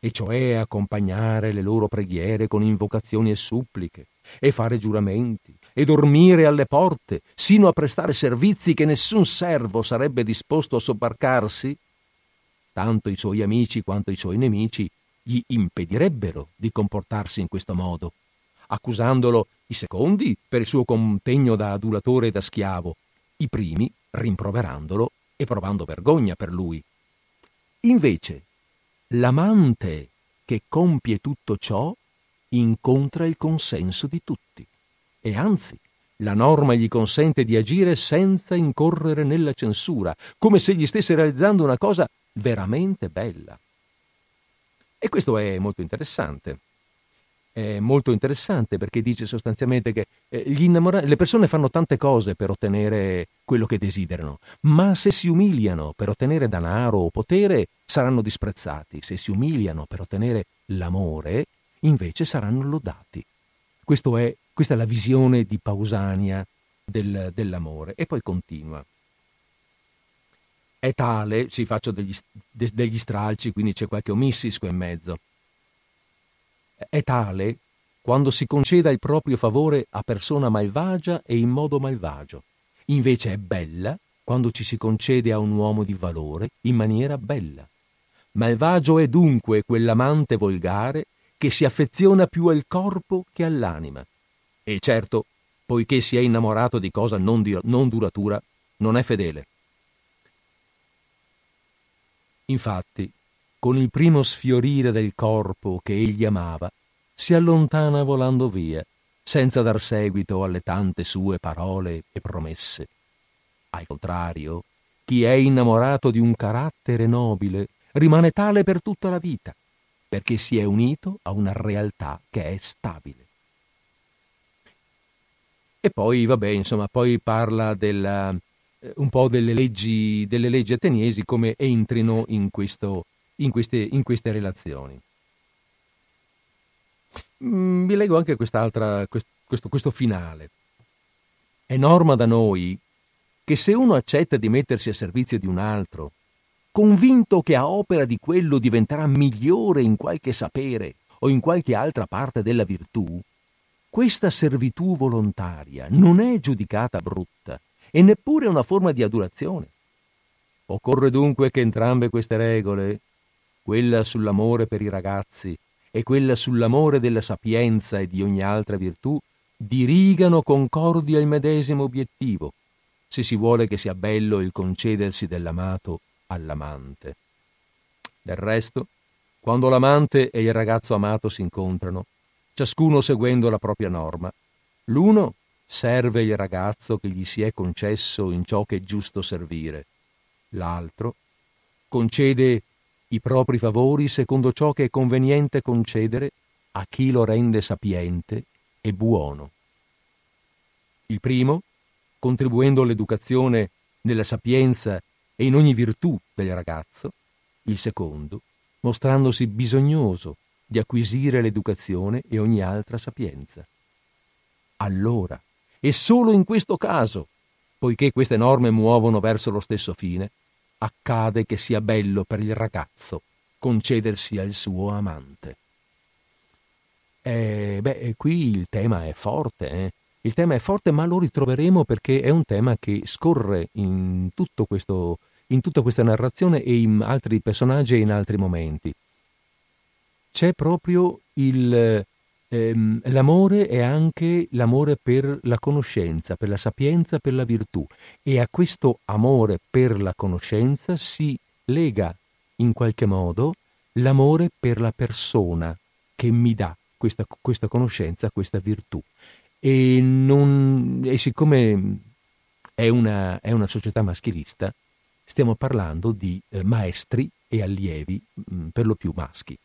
e cioè accompagnare le loro preghiere con invocazioni e suppliche, e fare giuramenti, e dormire alle porte, sino a prestare servizi che nessun servo sarebbe disposto a sobbarcarsi, tanto i suoi amici quanto i suoi nemici gli impedirebbero di comportarsi in questo modo, accusandolo i secondi per il suo contegno da adulatore e da schiavo, i primi rimproverandolo e provando vergogna per lui. Invece, l'amante che compie tutto ciò incontra il consenso di tutti. E anzi, la norma gli consente di agire senza incorrere nella censura, come se gli stesse realizzando una cosa veramente bella. E questo è molto interessante. È molto interessante perché dice sostanzialmente che gli innamorati, le persone fanno tante cose per ottenere quello che desiderano, ma se si umiliano per ottenere danaro o potere saranno disprezzati, se si umiliano per ottenere l'amore invece saranno lodati. Questo è Questa è la visione di Pausania del, dell'amore. E poi continua. È tale, ci faccio degli, de, degli stralci, quindi c'è qualche omissico in mezzo. È tale quando si conceda il proprio favore a persona malvagia e in modo malvagio. Invece è bella quando ci si concede a un uomo di valore in maniera bella. Malvagio è dunque quell'amante volgare che si affeziona più al corpo che all'anima. E certo, poiché si è innamorato di cosa non, di, non duratura, non è fedele. Infatti, con il primo sfiorire del corpo che egli amava, si allontana volando via, senza dar seguito alle tante sue parole e promesse. Al contrario, chi è innamorato di un carattere nobile rimane tale per tutta la vita, perché si è unito a una realtà che è stabile. E poi, vabbè, insomma, poi parla della, un po' delle leggi, delle leggi ateniesi, come entrino in, questo, in, queste, in queste relazioni. Vi leggo anche quest'altra, questo, questo finale. È norma da noi che se uno accetta di mettersi a servizio di un altro, convinto che a opera di quello diventerà migliore in qualche sapere o in qualche altra parte della virtù, questa servitù volontaria non è giudicata brutta e neppure una forma di adulazione. Occorre dunque che entrambe queste regole, quella sull'amore per i ragazzi e quella sull'amore della sapienza e di ogni altra virtù, dirigano concordi al medesimo obiettivo, se si vuole che sia bello il concedersi dell'amato all'amante. Del resto, quando l'amante e il ragazzo amato si incontrano, ciascuno seguendo la propria norma, l'uno serve il ragazzo che gli si è concesso in ciò che è giusto servire, l'altro concede i propri favori secondo ciò che è conveniente concedere a chi lo rende sapiente e buono. Il primo, contribuendo all'educazione nella sapienza e in ogni virtù del ragazzo, il secondo, mostrandosi bisognoso di acquisire l'educazione e ogni altra sapienza. Allora, e solo in questo caso, poiché queste norme muovono verso lo stesso fine, accade che sia bello per il ragazzo concedersi al suo amante. Eh, beh, qui il tema è forte, eh? Il tema è forte, ma lo ritroveremo perché è un tema che scorre in tutto questo, in tutta questa narrazione e in altri personaggi e in altri momenti. C'è proprio il, ehm, l'amore e anche l'amore per la conoscenza, per la sapienza, per la virtù. E a questo amore per la conoscenza si lega in qualche modo l'amore per la persona che mi dà questa, questa conoscenza, questa virtù. E, non, e siccome è una, è una società maschilista, stiamo parlando di eh, maestri e allievi, mh, per lo più maschi.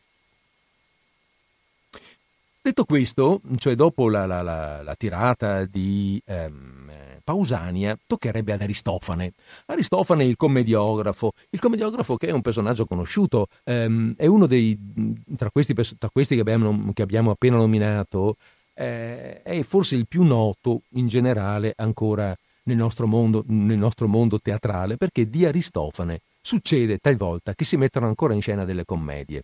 Detto questo, cioè dopo la, la, la, la tirata di ehm, Pausania, toccherebbe ad Aristofane. Aristofane, il commediografo, il commediografo che è un personaggio conosciuto, ehm, è uno dei, tra questi, tra questi che abbiamo, che abbiamo appena nominato, eh, è forse il più noto in generale ancora nel nostro mondo, nel nostro mondo teatrale, perché di Aristofane succede talvolta che si mettono ancora in scena delle commedie.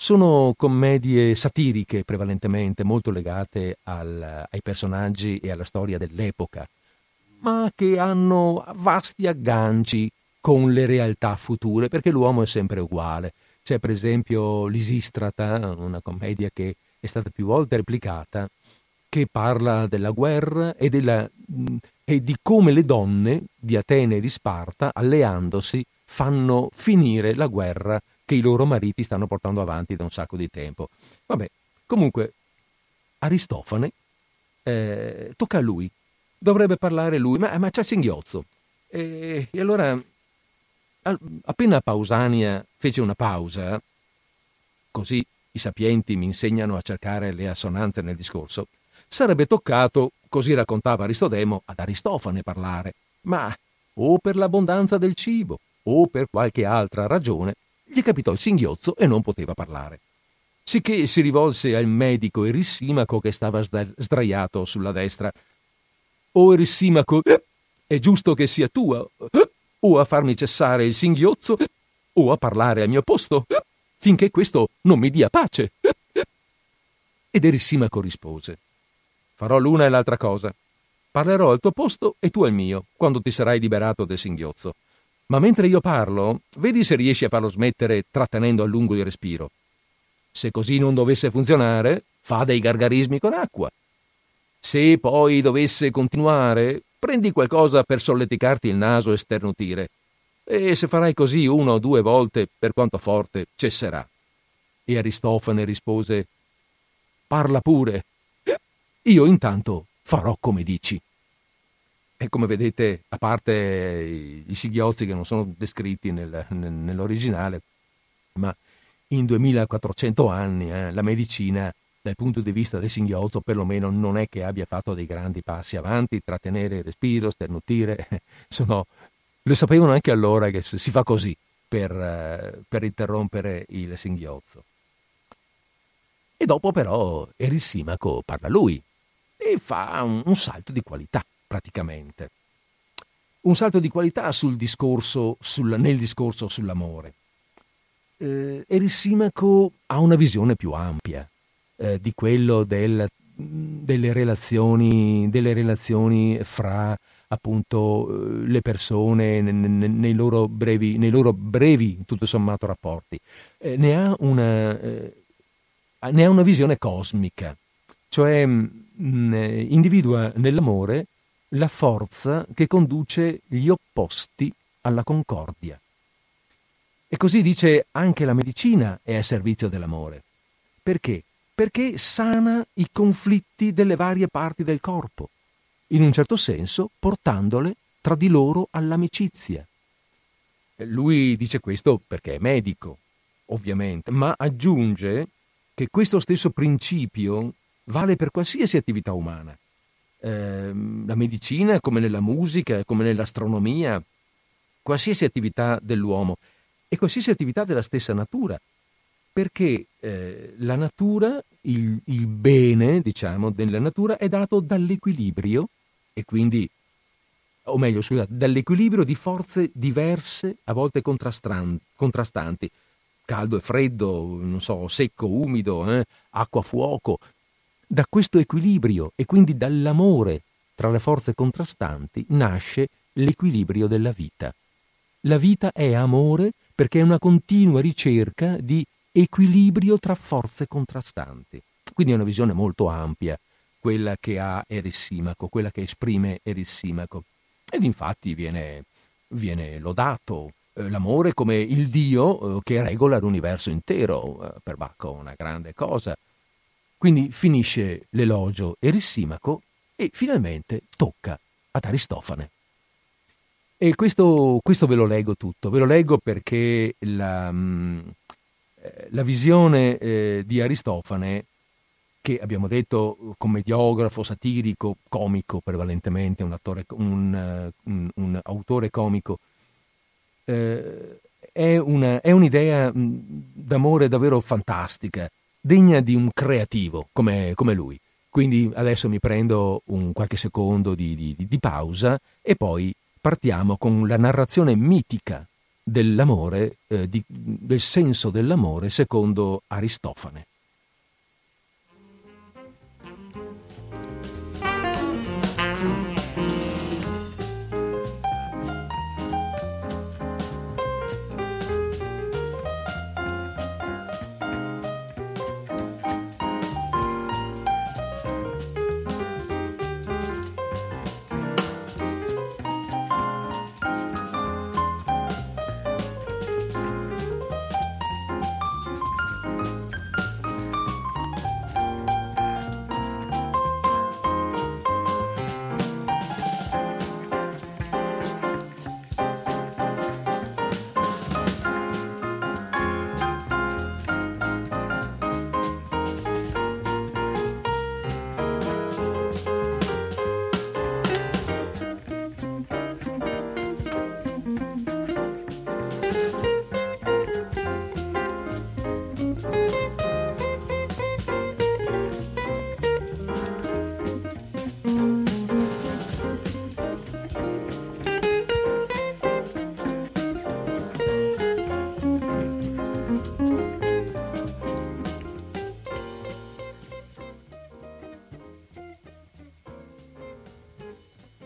Sono commedie satiriche prevalentemente, molto legate al, ai personaggi e alla storia dell'epoca, ma che hanno vasti agganci con le realtà future, perché l'uomo è sempre uguale. C'è per esempio Lisistrata, una commedia che è stata più volte replicata, che parla della guerra e, della, e di come le donne di Atene e di Sparta, alleandosi, fanno finire la guerra che i loro mariti stanno portando avanti da un sacco di tempo. Vabbè, comunque, Aristofane, eh, tocca a lui. Dovrebbe parlare lui, ma, ma c'è singhiozzo. E, e allora, al, appena Pausania fece una pausa, così i sapienti mi insegnano a cercare le assonanze nel discorso, sarebbe toccato, così raccontava Aristodemo, ad Aristofane parlare. Ma, o per l'abbondanza del cibo, o per qualche altra ragione, gli capitò il singhiozzo e non poteva parlare. Sicché si rivolse al medico Erissimaco che stava sdraiato sulla destra. «O Erissimaco, è giusto che sia tua o a farmi cessare il singhiozzo o a parlare al mio posto, finché questo non mi dia pace». Ed Erissimaco rispose: «Farò l'una e l'altra cosa. Parlerò al tuo posto e tu al mio, quando ti sarai liberato del singhiozzo. Ma mentre io parlo, vedi se riesci a farlo smettere trattenendo a lungo il respiro. Se così non dovesse funzionare, fa dei gargarismi con acqua. Se poi dovesse continuare, prendi qualcosa per solleticarti il naso e sternutire. E se farai così una o due volte, per quanto forte, cesserà». E Aristofane rispose: «Parla pure. Io intanto farò come dici». E come vedete, a parte i singhiozzi che non sono descritti nel, nell'originale, ma in duemilaquattrocento anni eh, la medicina, dal punto di vista del singhiozzo, perlomeno non è che abbia fatto dei grandi passi avanti. Trattenere il respiro, sternutire, sono, lo sapevano anche allora che si fa così per, per interrompere il singhiozzo. E dopo però Erissimaco parla lui e fa un, un salto di qualità. Praticamente un salto di qualità sul discorso, sul, nel discorso sull'amore. Eh, Erissimaco ha una visione più ampia eh, di quello del, delle relazioni, delle relazioni fra appunto le persone nei loro brevi, nei loro brevi tutto sommato rapporti. Eh, ne ha una eh, ne ha una visione cosmica, cioè mh, individua nell'amore la forza che conduce gli opposti alla concordia. E così dice: anche la medicina è a servizio dell'amore. Perché? Perché sana i conflitti delle varie parti del corpo, in un certo senso portandole tra di loro all'amicizia. Lui dice questo perché è medico, ovviamente, ma aggiunge che questo stesso principio vale per qualsiasi attività umana. La medicina, come nella musica, come nell'astronomia, qualsiasi attività dell'uomo e qualsiasi attività della stessa natura, perché eh, la natura, il, il bene, diciamo, della natura è dato dall'equilibrio e quindi o meglio, scusate, dall'equilibrio di forze diverse, a volte contrastanti, caldo e freddo, non so, secco, umido, eh? acqua, fuoco. Da questo equilibrio e quindi dall'amore tra le forze contrastanti nasce l'equilibrio della vita. La vita è amore perché è una continua ricerca di equilibrio tra forze contrastanti. Quindi è una visione molto ampia, quella che ha Erissimaco, quella che esprime Erissimaco. Ed infatti viene, viene lodato eh, l'amore come il Dio eh, che regola l'universo intero, eh, per Bacco una grande cosa. Quindi finisce l'elogio Erissimaco e finalmente tocca ad Aristofane. E questo, questo ve lo leggo tutto, ve lo leggo perché la, la visione eh, di Aristofane, che abbiamo detto commediografo, satirico, comico prevalentemente, un, attore, un, un, un autore comico, eh, è, una, è un'idea d'amore davvero fantastica, degna di un creativo come, come lui. Quindi adesso mi prendo un qualche secondo di, di, di pausa e poi partiamo con la narrazione mitica dell'amore, eh, di, del senso dell'amore secondo Aristofane.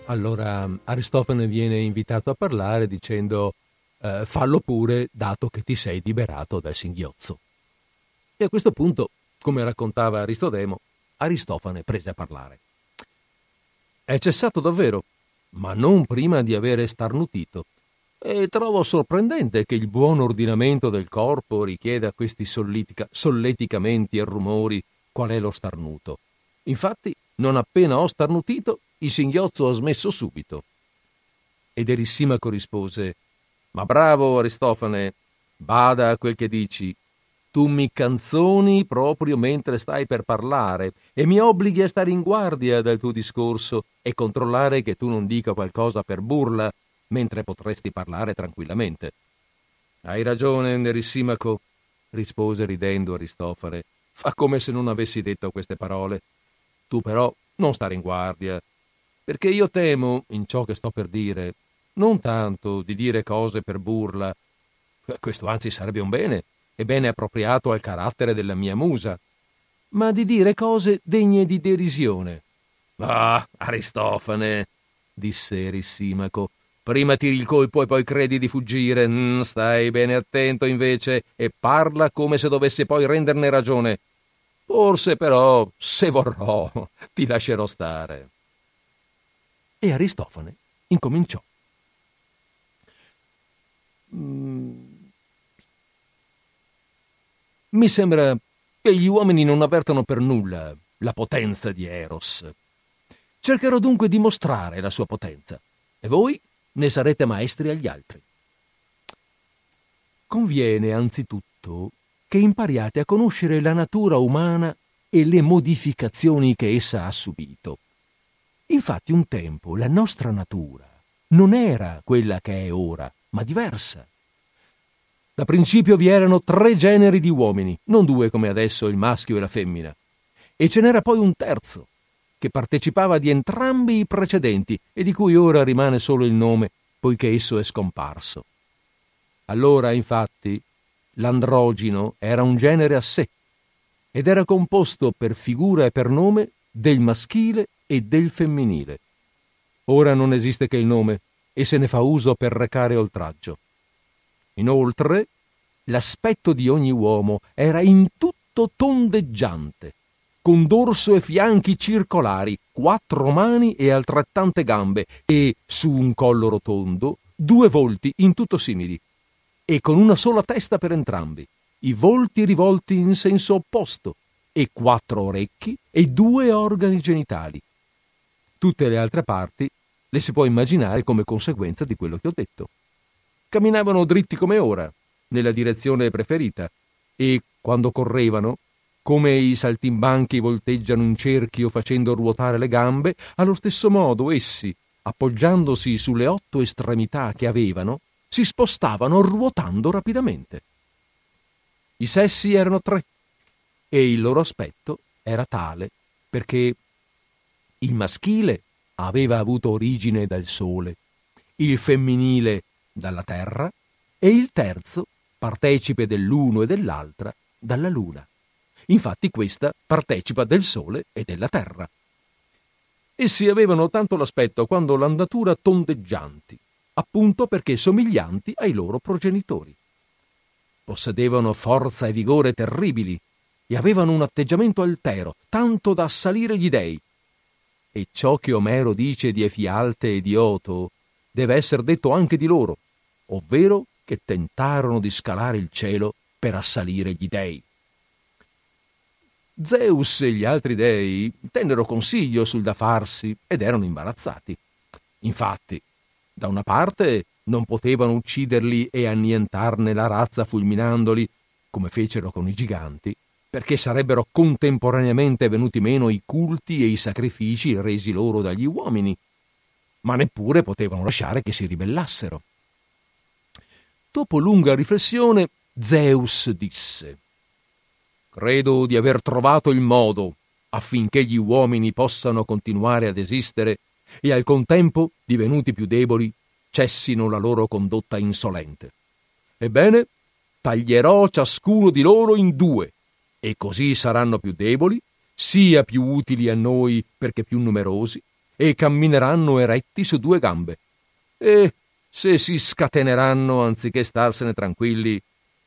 Allora Aristofane viene invitato a parlare dicendo eh, fallo pure dato che ti sei liberato dal singhiozzo. E a questo punto, come raccontava Aristodemo, Aristofane prese a parlare. È cessato davvero, ma non prima di avere starnutito, e trovo sorprendente che il buon ordinamento del corpo richieda questi sollitica, solleticamenti e rumori qual è lo starnuto. Infatti, non appena ho starnutito, il singhiozzo ha smesso subito. Ed Erissimaco rispose: ma bravo Aristofane, bada a quel che dici. Tu mi canzoni proprio mentre stai per parlare e mi obblighi a stare in guardia dal tuo discorso e controllare che tu non dica qualcosa per burla mentre potresti parlare tranquillamente. Hai ragione, Erissimaco, rispose ridendo Aristofane. Fa come se non avessi detto queste parole. Tu però non stare in guardia, perché io temo, in ciò che sto per dire, non tanto di dire cose per burla, questo anzi sarebbe un bene, e bene appropriato al carattere della mia musa, ma di dire cose degne di derisione. Ah, Aristofane, disse Erissimaco, prima tiri il colpo e poi credi di fuggire, mm, stai bene attento invece e parla come se dovessi poi renderne ragione. Forse però, se vorrò, ti lascerò stare. E Aristofane incominciò. Mi sembra che gli uomini non avvertano per nulla la potenza di Eros. Cercherò dunque di mostrare la sua potenza, e voi ne sarete maestri agli altri. Conviene anzitutto che impariate a conoscere la natura umana e le modificazioni che essa ha subito. Infatti un tempo la nostra natura non era quella che è ora, ma diversa. Da principio vi erano tre generi di uomini, non due come adesso il maschio e la femmina, e ce n'era poi un terzo, che partecipava di entrambi i precedenti e di cui ora rimane solo il nome, poiché esso è scomparso. Allora, infatti, l'androgino era un genere a sé ed era composto per figura e per nome del maschile e del femminile. Ora non esiste che il nome e se ne fa uso per recare oltraggio. Inoltre, l'aspetto di ogni uomo era in tutto tondeggiante, con dorso e fianchi circolari, quattro mani e altrettante gambe, e, su un collo rotondo, due volti in tutto simili, e con una sola testa per entrambi, i volti rivolti in senso opposto, e quattro orecchi e due organi genitali. Tutte le altre parti le si può immaginare come conseguenza di quello che ho detto. Camminavano dritti come ora, nella direzione preferita, e, quando correvano, come i saltimbanchi volteggiano in cerchio facendo ruotare le gambe, allo stesso modo essi, appoggiandosi sulle otto estremità che avevano, si spostavano ruotando rapidamente. I sessi erano tre, e il loro aspetto era tale perché il maschile aveva avuto origine dal sole, il femminile dalla terra e il terzo, partecipe dell'uno e dell'altra, dalla luna. Infatti questa partecipa del sole e della terra. Essi avevano tanto l'aspetto quando l'andatura tondeggianti, appunto perché somiglianti ai loro progenitori. Possedevano forza e vigore terribili e avevano un atteggiamento altero, tanto da assalire gli dei. E ciò che Omero dice di Efialte e di Oto deve essere detto anche di loro, ovvero che tentarono di scalare il cielo per assalire gli dei. Zeus e gli altri dei tennero consiglio sul da farsi ed erano imbarazzati. Infatti, da una parte non potevano ucciderli e annientarne la razza fulminandoli, come fecero con i giganti, perché sarebbero contemporaneamente venuti meno i culti e i sacrifici resi loro dagli uomini, ma neppure potevano lasciare che si ribellassero. Dopo lunga riflessione, Zeus disse: «Credo di aver trovato il modo affinché gli uomini possano continuare ad esistere e al contempo, divenuti più deboli, cessino la loro condotta insolente. Ebbene, taglierò ciascuno di loro in due, e così saranno più deboli, sia più utili a noi perché più numerosi, e cammineranno eretti su due gambe. E, se si scateneranno anziché starsene tranquilli,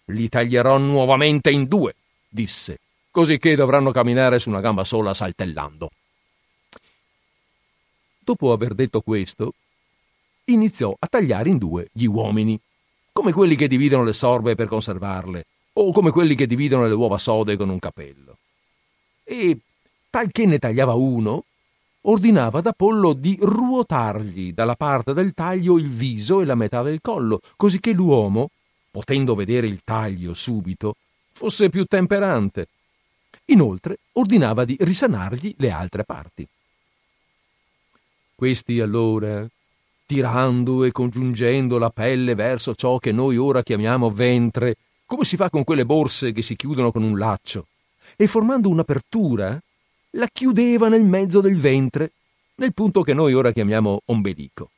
li taglierò nuovamente in due», disse, «così che dovranno camminare su una gamba sola saltellando». Dopo aver detto questo, iniziò a tagliare in due gli uomini, come quelli che dividono le sorbe per conservarle, o come quelli che dividono le uova sode con un capello. E, tal che ne tagliava uno, ordinava ad Apollo di ruotargli dalla parte del taglio il viso e la metà del collo, così che l'uomo, potendo vedere il taglio subito, fosse più temperante. Inoltre ordinava di risanargli le altre parti. Questi allora, tirando e congiungendo la pelle verso ciò che noi ora chiamiamo ventre, come si fa con quelle borse che si chiudono con un laccio, e formando un'apertura, la chiudeva nel mezzo del ventre, nel punto che noi ora chiamiamo ombelico.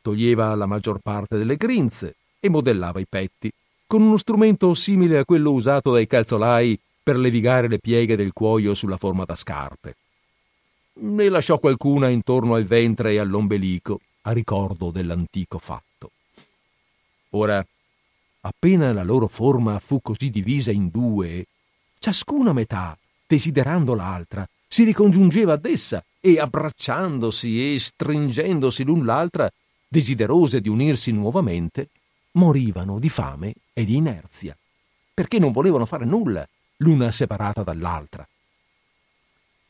Toglieva la maggior parte delle grinze e modellava i petti, con uno strumento simile a quello usato dai calzolai per levigare le pieghe del cuoio sulla forma da scarpe. Ne lasciò qualcuna intorno al ventre e all'ombelico, a ricordo dell'antico fatto. Ora, appena la loro forma fu così divisa in due, ciascuna metà, desiderando l'altra, si ricongiungeva ad essa e, abbracciandosi e stringendosi l'un l'altra, desiderose di unirsi nuovamente, morivano di fame e di inerzia, perché non volevano fare nulla l'una separata dall'altra.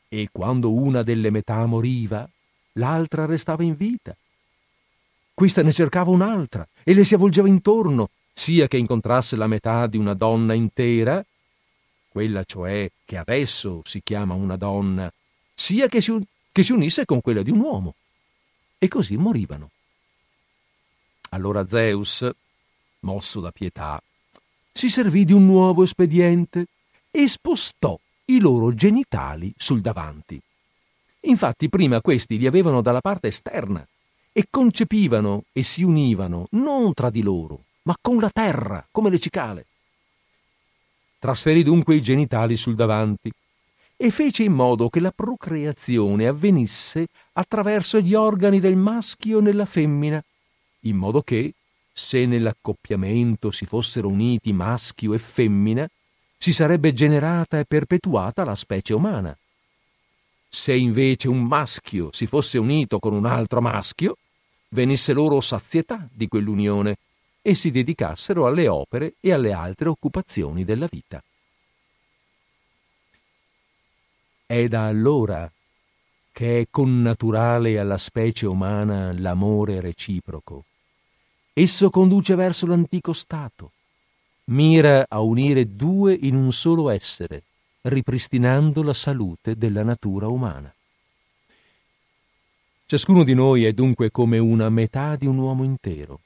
E quando una delle metà moriva, l'altra restava in vita. Questa ne cercava un'altra e le si avvolgeva intorno, sia che incontrasse la metà di una donna intera, quella cioè che adesso si chiama una donna, sia che si, che si unisse con quella di un uomo. E così morivano. Allora Zeus, mosso da pietà, si servì di un nuovo espediente e spostò i loro genitali sul davanti. Infatti prima questi li avevano dalla parte esterna e concepivano e si univano non tra di loro, ma con la terra, come le cicale. Trasferì dunque i genitali sul davanti e fece in modo che la procreazione avvenisse attraverso gli organi del maschio nella femmina, in modo che, se nell'accoppiamento si fossero uniti maschio e femmina, si sarebbe generata e perpetuata la specie umana. Se invece un maschio si fosse unito con un altro maschio, venisse loro sazietà di quell'unione e si dedicassero alle opere e alle altre occupazioni della vita. È da allora che è connaturale alla specie umana l'amore reciproco. Esso conduce verso l'antico stato, mira a unire due in un solo essere, ripristinando la salute della natura umana. Ciascuno di noi è dunque come una metà di un uomo intero.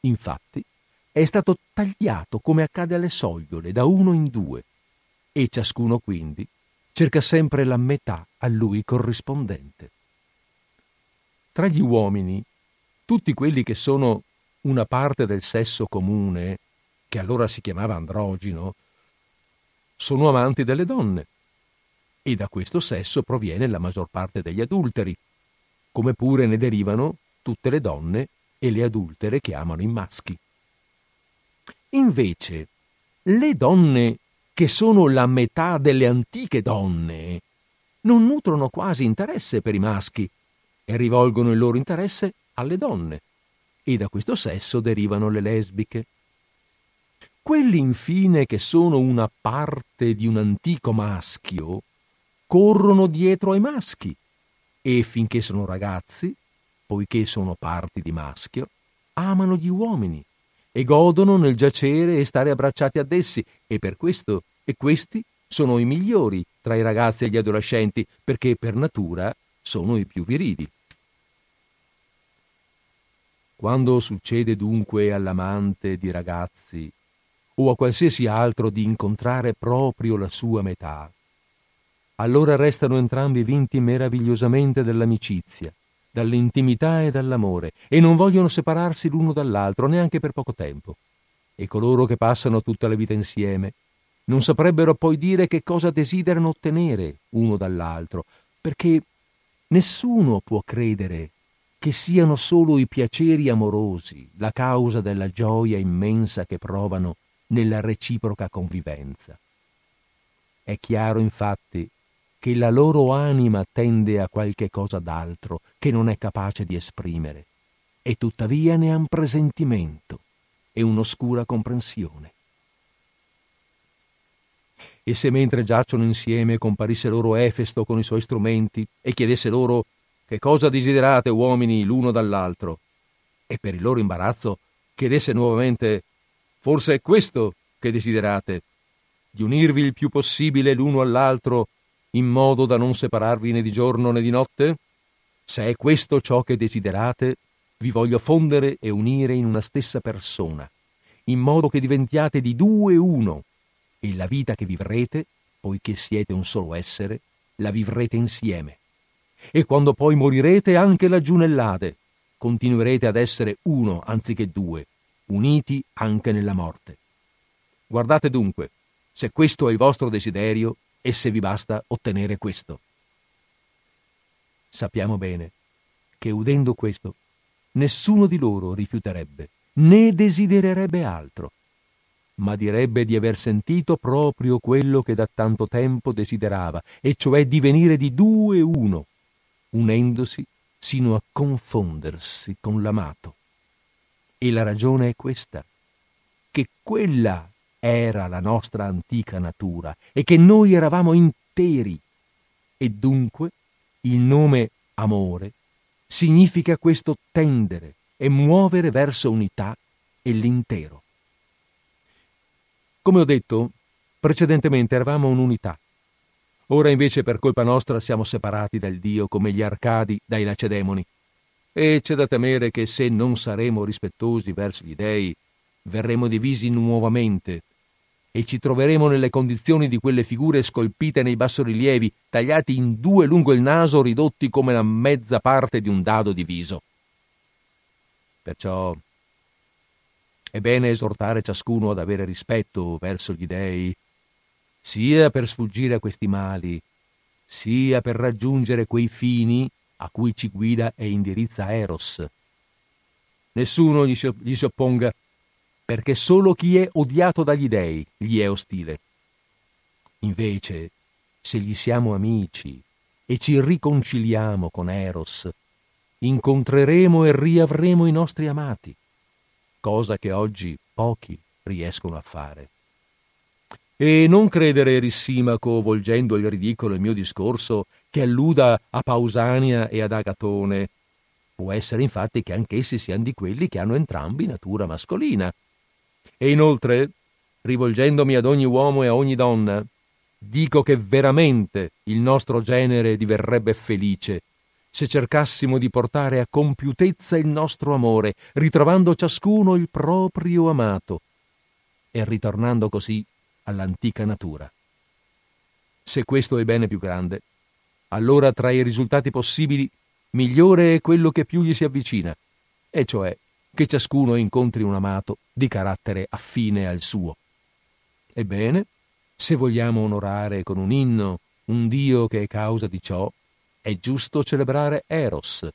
Infatti, è stato tagliato come accade alle sogliole, da uno in due, e ciascuno quindi cerca sempre la metà a lui corrispondente. Tra gli uomini, tutti quelli che sono una parte del sesso comune, che allora si chiamava androgino, sono amanti delle donne, e da questo sesso proviene la maggior parte degli adulteri, come pure ne derivano tutte le donne e le adultere che amano i maschi. Invece, le donne che sono la metà delle antiche donne, non nutrono quasi interesse per i maschi e rivolgono il loro interesse alle donne, e da questo sesso derivano le lesbiche. Quelli infine che sono una parte di un antico maschio corrono dietro ai maschi e finché sono ragazzi, poiché sono parti di maschio, amano gli uomini e godono nel giacere e stare abbracciati ad essi, e per questo e questi sono i migliori tra i ragazzi e gli adolescenti, perché per natura sono i più virili. Quando succede dunque all'amante di ragazzi o a qualsiasi altro di incontrare proprio la sua metà, allora restano entrambi vinti meravigliosamente dall'amicizia, dall'intimità e dall'amore, e non vogliono separarsi l'uno dall'altro neanche per poco tempo, e coloro che passano tutta la vita insieme non saprebbero poi dire che cosa desiderano ottenere uno dall'altro, perché nessuno può credere che siano solo i piaceri amorosi la causa della gioia immensa che provano nella reciproca convivenza. È chiaro infatti che la loro anima tende a qualche cosa d'altro che non è capace di esprimere, e tuttavia ne ha un presentimento e un'oscura comprensione. E se mentre giacciono insieme comparisse loro Efesto con i suoi strumenti e chiedesse loro che cosa desiderate uomini l'uno dall'altro, e per il loro imbarazzo chiedesse nuovamente forse è questo che desiderate, di unirvi il più possibile l'uno all'altro in modo da non separarvi né di giorno né di notte? Se è questo ciò che desiderate, vi voglio fondere e unire in una stessa persona, in modo che diventiate di due uno, e la vita che vivrete, poiché siete un solo essere, la vivrete insieme. E quando poi morirete anche laggiù nell'Ade, continuerete ad essere uno anziché due, uniti anche nella morte. Guardate dunque, se questo è il vostro desiderio, e se vi basta ottenere questo. Sappiamo bene che udendo questo nessuno di loro rifiuterebbe né desidererebbe altro, ma direbbe di aver sentito proprio quello che da tanto tempo desiderava, e cioè divenire di due uno, unendosi sino a confondersi con l'amato. E la ragione è questa, che quella era la nostra antica natura e che noi eravamo interi, e dunque il nome amore significa questo tendere e muovere verso unità e l'intero. Come ho detto, precedentemente eravamo un'unità. Ora invece per colpa nostra siamo separati dal Dio come gli Arcadi dai Lacedemoni, e c'è da temere che se non saremo rispettosi verso gli dèi verremo divisi nuovamente, e ci troveremo nelle condizioni di quelle figure scolpite nei bassorilievi, tagliati in due lungo il naso, ridotti come la mezza parte di un dado diviso. Perciò è bene esortare ciascuno ad avere rispetto verso gli dèi, sia per sfuggire a questi mali, sia per raggiungere quei fini a cui ci guida e indirizza Eros. Nessuno gli si, gli si opponga, perché solo chi è odiato dagli dèi gli è ostile. Invece, se gli siamo amici e ci riconciliamo con Eros, incontreremo e riavremo i nostri amati, cosa che oggi pochi riescono a fare. E non credere, Erissimaco, volgendo il ridicolo il mio discorso, che alluda a Pausania e ad Agatone. Può essere infatti che anch'essi siano di quelli che hanno entrambi natura mascolina. E inoltre, rivolgendomi ad ogni uomo e a ogni donna, dico che veramente il nostro genere diverrebbe felice se cercassimo di portare a compiutezza il nostro amore, ritrovando ciascuno il proprio amato e ritornando così all'antica natura. Se questo è bene più grande, allora tra i risultati possibili migliore è quello che più gli si avvicina, e cioè che ciascuno incontri un amato di carattere affine al suo. Ebbene, se vogliamo onorare con un inno un Dio che è causa di ciò, è giusto celebrare Eros,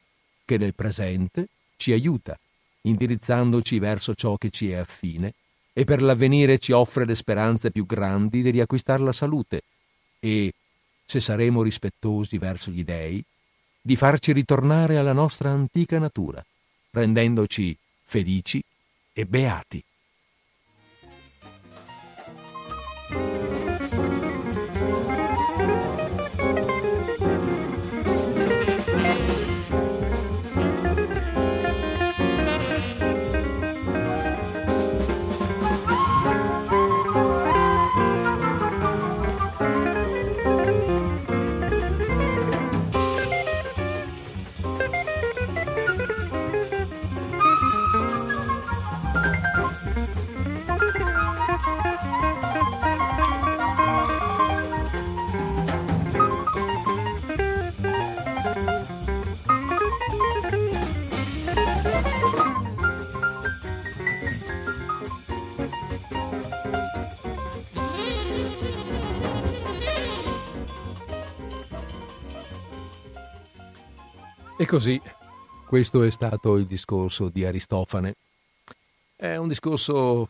che nel presente ci aiuta, indirizzandoci verso ciò che ci è affine, e per l'avvenire ci offre le speranze più grandi di riacquistare la salute, e, se saremo rispettosi verso gli dèi, di farci ritornare alla nostra antica natura, rendendoci felici e beati. E così, questo è stato il discorso di Aristofane. È un discorso,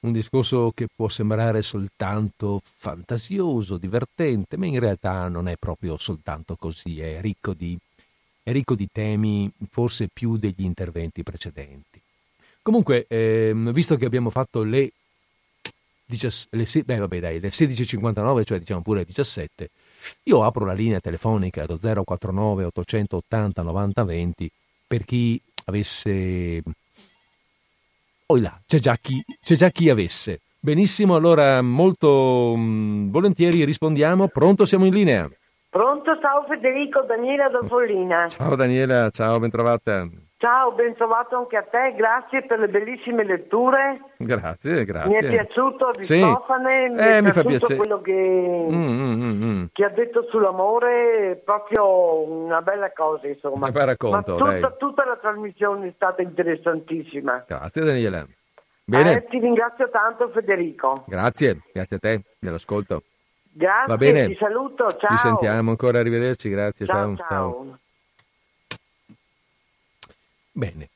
un discorso che può sembrare soltanto fantasioso, divertente, ma in realtà non è proprio soltanto così, è ricco di, è ricco di temi, forse più degli interventi precedenti. Comunque, ehm, visto che abbiamo fatto le, diciassette, le, beh, vabbè, dai, le sedici e cinquantanove, cioè diciamo pure le diciassette, io apro la linea telefonica zero quattro nove otto otto zero nove zero due zero per chi avesse... Oh là, c'è già chi, c'è già chi avesse. Benissimo, allora molto mh, volentieri rispondiamo. Pronto, siamo in linea. Pronto, ciao Federico, Daniela da Follina. Ciao Daniela, ciao, bentrovata. Ciao, bentrovato anche a te, grazie per le bellissime letture. Grazie, grazie. Mi è piaciuto Aristofane, sì. mi eh, è mi piaciuto fa quello che, mm, mm, mm. che ha detto sull'amore, proprio una bella cosa, insomma. Mi fa racconto, Ma tutta, tutta la trasmissione è stata interessantissima. Grazie Daniela. Bene. Eh, ti ringrazio tanto Federico. Grazie, grazie a te dell'ascolto. Grazie, Va bene. Ti saluto, ciao. Ci sentiamo ancora, arrivederci, grazie. Ciao, ciao. ciao. Bene,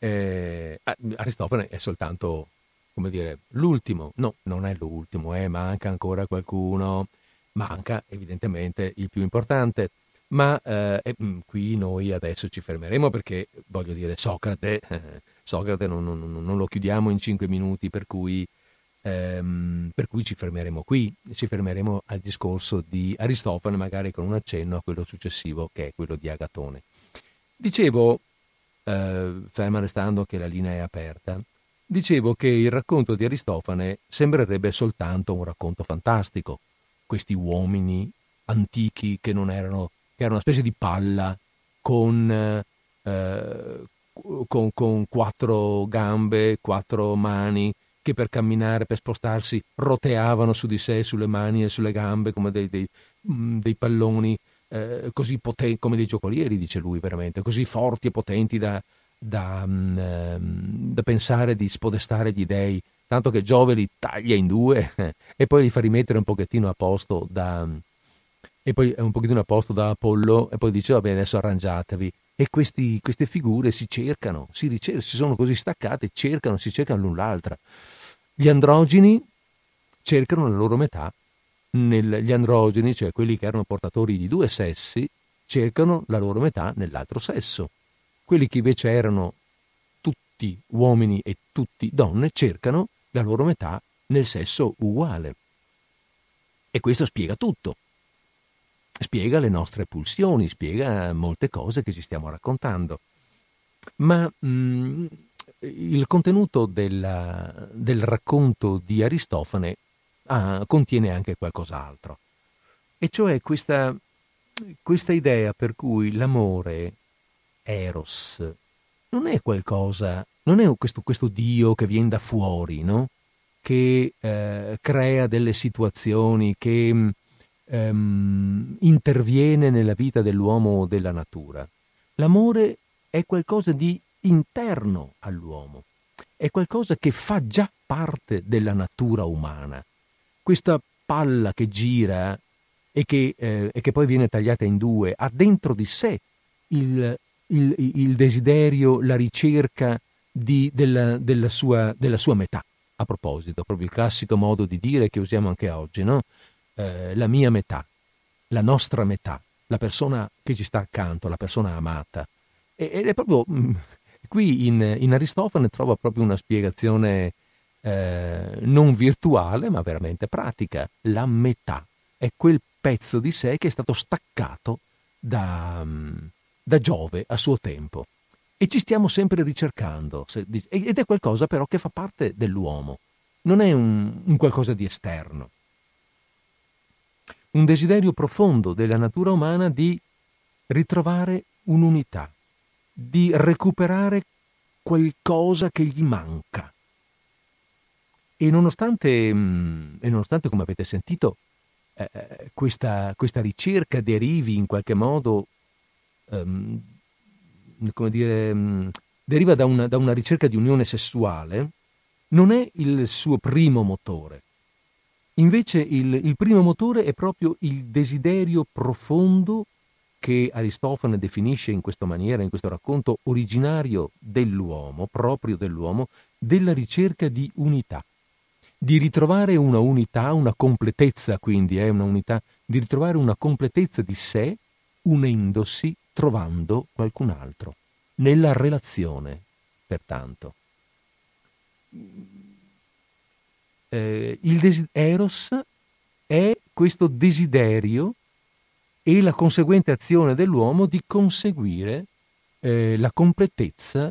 eh, Aristofane è soltanto, come dire, l'ultimo, no, non è l'ultimo, eh, manca ancora qualcuno, manca evidentemente il più importante, ma eh, eh, qui noi adesso ci fermeremo perché, voglio dire, Socrate, eh, Socrate non, non, non lo chiudiamo in cinque minuti, per cui, ehm, per cui ci fermeremo qui, ci fermeremo al discorso di Aristofane, magari con un accenno a quello successivo, che è quello di Agatone. Dicevo... Uh, ferma restando che la linea è aperta, dicevo che il racconto di Aristofane sembrerebbe soltanto un racconto fantastico. Questi uomini antichi che non erano, che erano una specie di palla con, uh, con, con quattro gambe, quattro mani, che per camminare, per spostarsi, roteavano su di sé, sulle mani e sulle gambe come dei, dei, dei palloni, eh, così potenti, come dei giocolieri, dice lui, veramente, così forti e potenti da, da, mh, da pensare di spodestare gli dei, tanto che Giove li taglia in due e poi li fa rimettere un pochettino a posto da... e poi un pochettino a posto da Apollo, e poi dice, vabbè, adesso arrangiatevi. E questi, queste figure si cercano, si ricercano, si sono così staccate, cercano, si cercano l'un l'altra. Gli androgeni cercano la loro metà, nel, gli androgeni, cioè quelli che erano portatori di due sessi, cercano la loro metà nell'altro sesso. Quelli che invece erano tutti uomini e tutti donne cercano la loro metà nel sesso uguale. E questo spiega tutto. Spiega le nostre pulsioni, spiega molte cose che ci stiamo raccontando. Ma mh, il contenuto della, del racconto di Aristofane ah, contiene anche qualcos'altro. E cioè questa, questa idea per cui l'amore, Eros, non è qualcosa, non è questo, questo Dio che viene da fuori, no? Che eh, crea delle situazioni, che... Um, interviene nella vita dell'uomo o della natura. L'amore è qualcosa di interno all'uomo, è qualcosa che fa già parte della natura umana. Questa palla che gira e che, eh, e che poi viene tagliata in due ha dentro di sé il, il, il desiderio, la ricerca di, della, della, sua, della sua metà. A proposito, proprio il classico modo di dire che usiamo anche oggi, no? Eh, la mia metà, la nostra metà, la persona che ci sta accanto, la persona amata. E, ed è proprio mh, qui in, in Aristofane trova proprio una spiegazione eh, non virtuale ma veramente pratica. La metà è quel pezzo di sé che è stato staccato da, mh, da Giove a suo tempo, e ci stiamo sempre ricercando, se, ed è qualcosa però che fa parte dell'uomo, non è un, un qualcosa di esterno. Un desiderio profondo della natura umana di ritrovare un'unità, di recuperare qualcosa che gli manca. E nonostante, e nonostante come avete sentito, eh, questa, questa ricerca derivi in qualche modo, ehm, come dire, deriva da una, da una ricerca di unione sessuale, non è il suo primo motore. Invece il, il primo motore è proprio il desiderio profondo che Aristofane definisce in questa maniera, in questo racconto, originario dell'uomo, proprio dell'uomo, della ricerca di unità, di ritrovare una unità, una completezza, quindi è eh, una unità, di ritrovare una completezza di sé unendosi, trovando qualcun altro, nella relazione, pertanto. Eh, il des- Eros è questo desiderio e la conseguente azione dell'uomo di conseguire eh, la completezza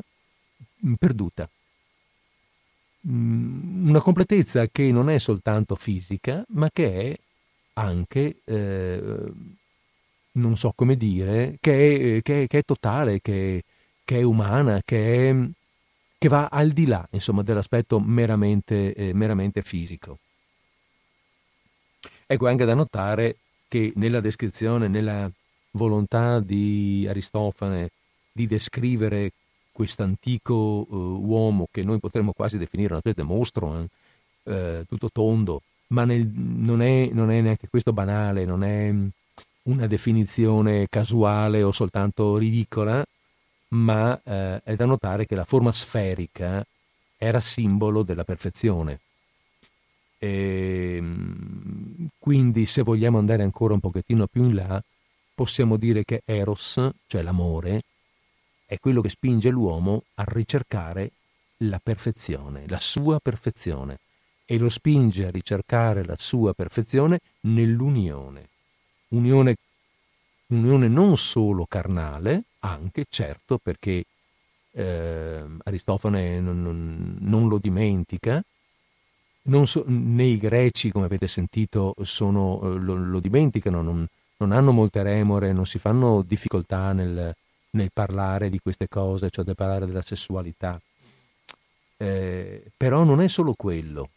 perduta. Mm, una completezza che non è soltanto fisica, ma che è anche, eh, non so come dire, che è, che è, che è totale, che, che è umana, che è... che va al di là, insomma, dell'aspetto meramente, eh, meramente fisico. Ecco, anche da notare che nella descrizione, nella volontà di Aristofane di descrivere quest'antico eh, uomo, che noi potremmo quasi definire una specie di mostro, eh, tutto tondo, ma nel, non, è, non è neanche questo banale, non è una definizione casuale o soltanto ridicola, ma eh, è da notare che la forma sferica era simbolo della perfezione. E quindi, se vogliamo andare ancora un pochettino più in là, possiamo dire che Eros, cioè l'amore, è quello che spinge l'uomo a ricercare la perfezione, la sua perfezione, e lo spinge a ricercare la sua perfezione nell'unione. Unione, unione non solo carnale, anche, certo, perché eh, Aristofane non, non, non lo dimentica, non so, né i greci, come avete sentito, sono, lo, lo dimenticano, non, non hanno molte remore, non si fanno difficoltà nel, nel parlare di queste cose, cioè nel parlare della sessualità. Eh, però non è solo quello.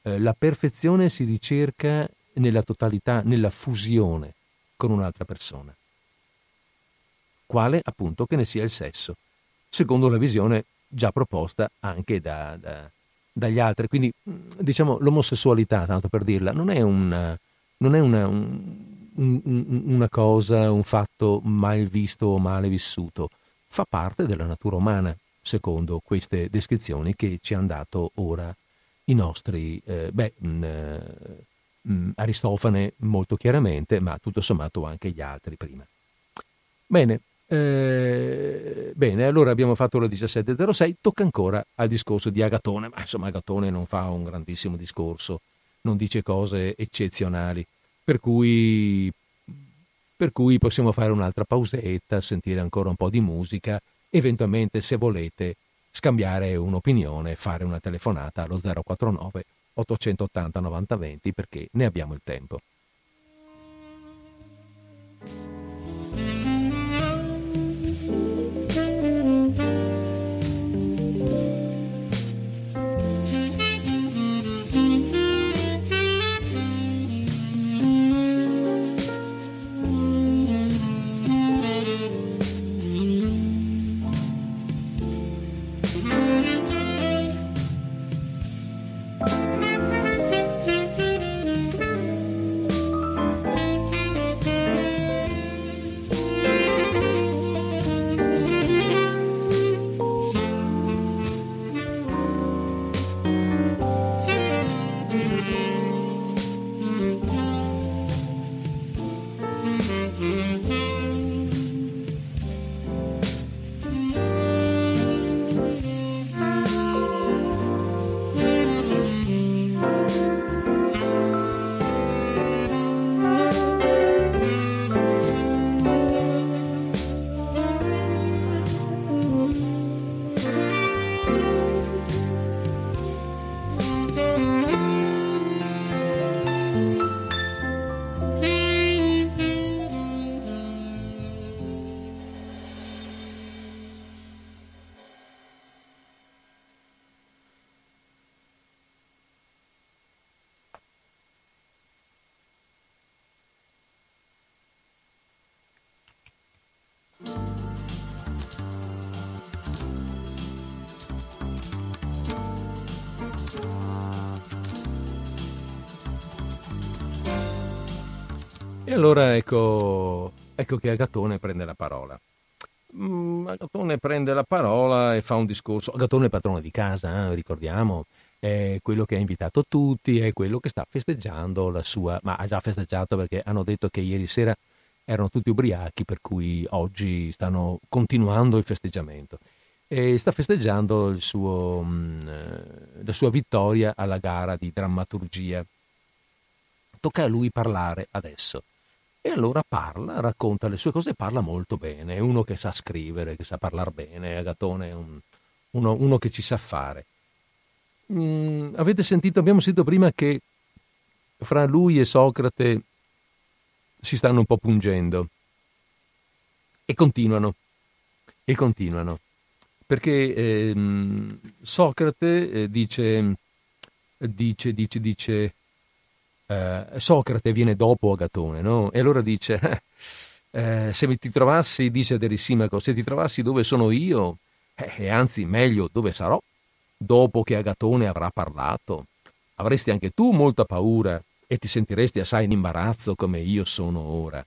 Eh, la perfezione si ricerca nella totalità, nella fusione con un'altra persona, quale appunto che ne sia il sesso, secondo la visione già proposta anche da, da, dagli altri. Quindi diciamo l'omosessualità, tanto per dirla, non è una, non è una, un, un, una cosa, un fatto mal visto o male vissuto, fa parte della natura umana, secondo queste descrizioni che ci hanno dato ora i nostri, eh, beh, mh, mh, Aristofane molto chiaramente, ma tutto sommato anche gli altri prima. Bene, eh, bene, allora abbiamo fatto la diciassette zero sei, tocca ancora al discorso di Agatone, ma insomma Agatone non fa un grandissimo discorso, non dice cose eccezionali, per cui, per cui possiamo fare un'altra pausetta, sentire ancora un po' di musica, eventualmente se volete scambiare un'opinione, fare una telefonata allo zero quattro nove otto otto zero nove zero due zero perché ne abbiamo il tempo. E allora ecco, ecco che Agatone prende la parola. Mm, Agatone prende la parola e fa un discorso. Agatone è il padrone di casa, eh, ricordiamo, è quello che ha invitato tutti, è quello che sta festeggiando la sua... Ma ha già festeggiato perché hanno detto che ieri sera erano tutti ubriachi, per cui oggi stanno continuando il festeggiamento. E sta festeggiando il suo, mh, la sua vittoria alla gara di drammaturgia. Tocca a lui parlare adesso. E allora parla, racconta le sue cose, parla molto bene, è uno che sa scrivere, che sa parlare bene, Agatone è un, uno, uno che ci sa fare. Mm, avete sentito, abbiamo sentito prima che fra lui e Socrate si stanno un po' pungendo e continuano, e continuano, perché eh, Socrate eh, dice, dice, dice, dice, Uh, Socrate viene dopo Agatone, no? E allora dice eh, se ti trovassi, dice ad Erissimaco, se ti trovassi dove sono io, eh, e anzi meglio dove sarò dopo che Agatone avrà parlato, avresti anche tu molta paura e ti sentiresti assai in imbarazzo come io sono ora.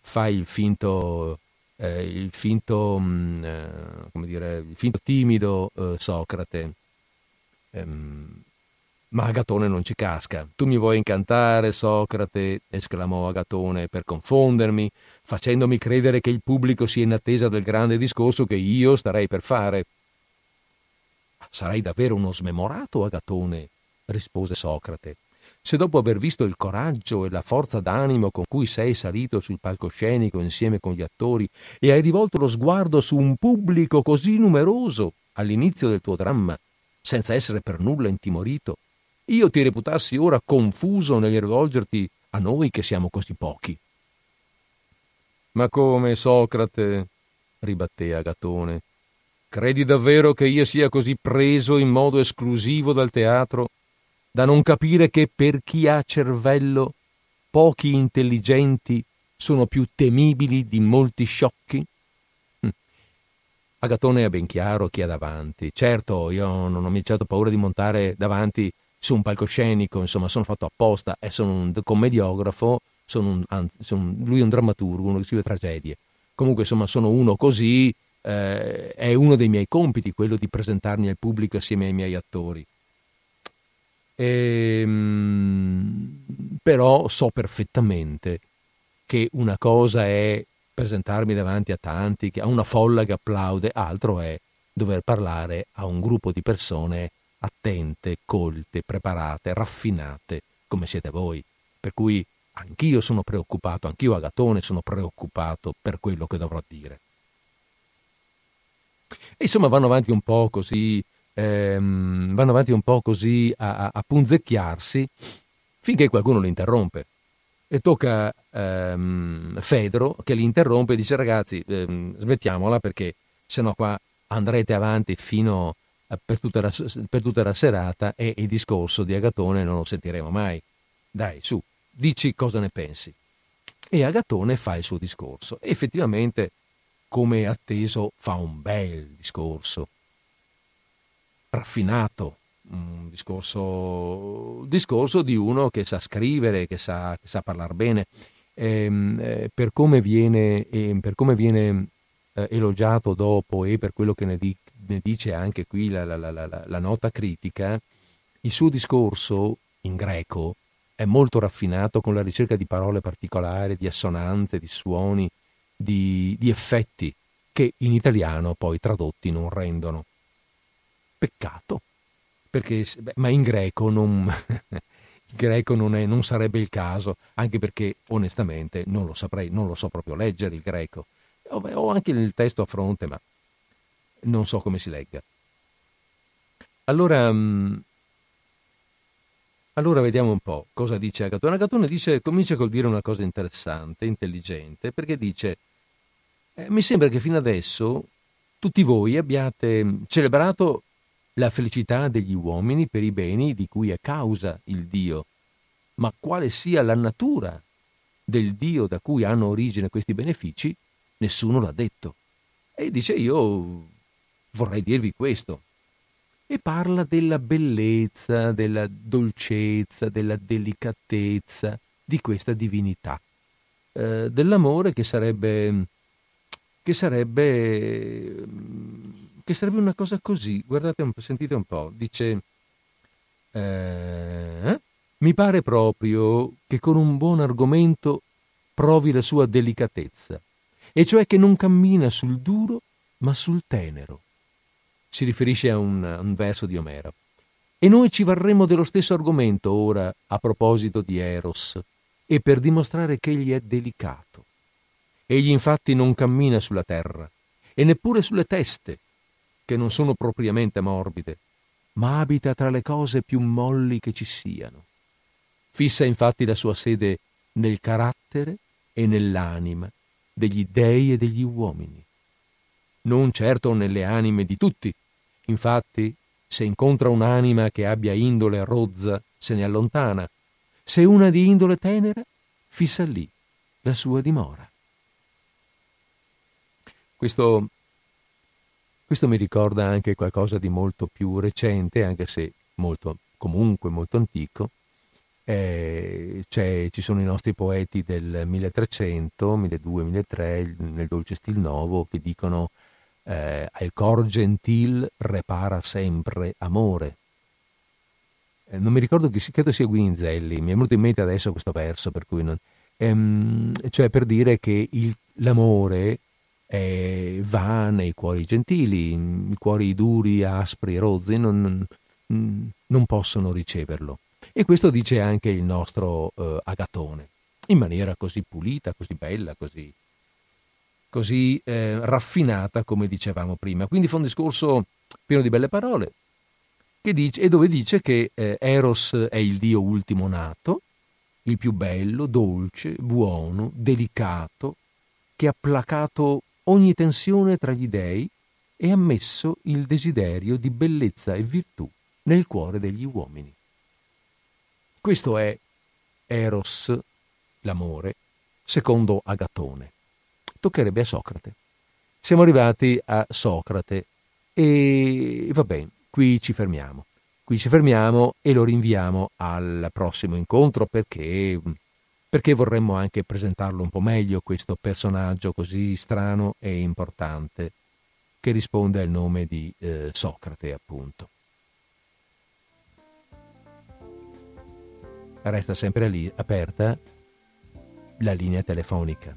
Fai il finto eh, il finto mh, come dire, il finto timido eh, Socrate, ehm ma Agatone non ci casca. Tu mi vuoi incantare, Socrate, esclamò Agatone, per confondermi, facendomi credere che il pubblico sia in attesa del grande discorso che io starei per fare. Sarai davvero uno smemorato, Agatone, rispose Socrate, se dopo aver visto il coraggio e la forza d'animo con cui sei salito sul palcoscenico insieme con gli attori e hai rivolto lo sguardo su un pubblico così numeroso all'inizio del tuo dramma, senza essere per nulla intimorito, io ti reputassi ora confuso nel rivolgerti a noi che siamo così pochi. Ma come, Socrate, ribatté Agatone, Credi davvero che io sia così preso in modo esclusivo dal teatro da non capire che per chi ha cervello pochi intelligenti sono più temibili di molti sciocchi? Hm. Agatone è ben chiaro chi ha davanti. Certo, io non ho mai certo paura di montare davanti su un palcoscenico, insomma, sono fatto apposta e sono un commediografo, sono un, anzi, sono, lui è un drammaturgo, uno che scrive tragedie. Comunque, insomma, sono uno così, eh, è uno dei miei compiti quello di presentarmi al pubblico assieme ai miei attori. E, mh, però so perfettamente che una cosa è presentarmi davanti a tanti, a una folla che applaude, altro è dover parlare a un gruppo di persone attente, colte, preparate, raffinate, come siete voi. Per cui anch'io sono preoccupato, anch'io Agatone sono preoccupato per quello che dovrò dire. E insomma vanno avanti un po' così, ehm, vanno avanti un po' così a, a, a punzecchiarsi finché qualcuno li interrompe. E tocca ehm, Fedro che li interrompe e dice: ragazzi, ehm, smettiamola perché sennò qua andrete avanti fino a, per, tutta la, per tutta la serata e il discorso di Agatone non lo sentiremo mai. Dai, su, dici cosa ne pensi. E Agatone fa il suo discorso e effettivamente, come atteso, fa un bel discorso raffinato, un discorso, discorso di uno che sa scrivere, che sa, che sa parlare bene. E, per come viene, per come viene elogiato dopo e per quello che ne, di, ne dice anche qui la, la, la, la, la nota critica, il suo discorso in greco è molto raffinato, con la ricerca di parole particolari, di assonanze, di suoni, di, di effetti che in italiano poi tradotti non rendono. Peccato. Perché, beh, ma in greco non, in greco non, è, non sarebbe il caso, anche perché onestamente non lo saprei, non lo so proprio leggere il greco. Ho anche il testo a fronte, ma non so come si legga. Allora, allora vediamo un po' cosa dice Agatone. Agatone dice, comincia col dire una cosa interessante, intelligente, perché dice: mi sembra che fino adesso tutti voi abbiate celebrato la felicità degli uomini per i beni di cui è causa il Dio, ma quale sia la natura del Dio da cui hanno origine questi benefici, nessuno l'ha detto. E dice: io vorrei dirvi questo. E parla della bellezza, della dolcezza, della delicatezza di questa divinità, eh, dell'amore che sarebbe che sarebbe che sarebbe una cosa così, guardate un po', sentite un po', dice: eh, mi pare proprio che con un buon argomento provi la sua delicatezza, e cioè che non cammina sul duro ma sul tenero. Si riferisce a un, a un verso di Omero. E noi ci varremo dello stesso argomento ora a proposito di Eros, e per dimostrare che egli è delicato. Egli infatti non cammina sulla terra, e neppure sulle teste, che non sono propriamente morbide, ma abita tra le cose più molli che ci siano. Fissa infatti la sua sede nel carattere e nell'anima degli dei e degli uomini, non certo nelle anime di tutti. Infatti, se incontra un'anima che abbia indole rozza, se ne allontana; se una di indole tenera, fissa lì la sua dimora. Questo Questo mi ricorda anche qualcosa di molto più recente, anche se molto, comunque molto antico. Eh, cioè, ci sono i nostri poeti del milletrecento, milleduecento, milletrecento, nel Dolce Stil Novo, che dicono: eh, al cor gentil repara sempre amore. Eh, non mi ricordo, chi credo sia Guinizelli, mi è venuto in mente adesso questo verso, per cui non... ehm, cioè per dire che il, l'amore... E va nei cuori gentili, i cuori duri, aspri, rozzi non, non possono riceverlo. E questo dice anche il nostro eh, Agatone, in maniera così pulita, così bella, così, così eh, raffinata, come dicevamo prima. Quindi fa un discorso pieno di belle parole, che dice, e dove dice che eh, Eros è il dio ultimo nato, il più bello, dolce, buono, delicato, che ha placato ogni tensione tra gli dei e ammesso il desiderio di bellezza e virtù nel cuore degli uomini. Questo è Eros, l'amore, secondo Agatone. Toccherebbe a Socrate. Siamo arrivati a Socrate e va bene, qui ci fermiamo. Qui ci fermiamo e lo rinviamo al prossimo incontro perché, perché vorremmo anche presentarlo un po' meglio, questo personaggio così strano e importante che risponde al nome di eh, Socrate, appunto. Resta sempre lì aperta la linea telefonica.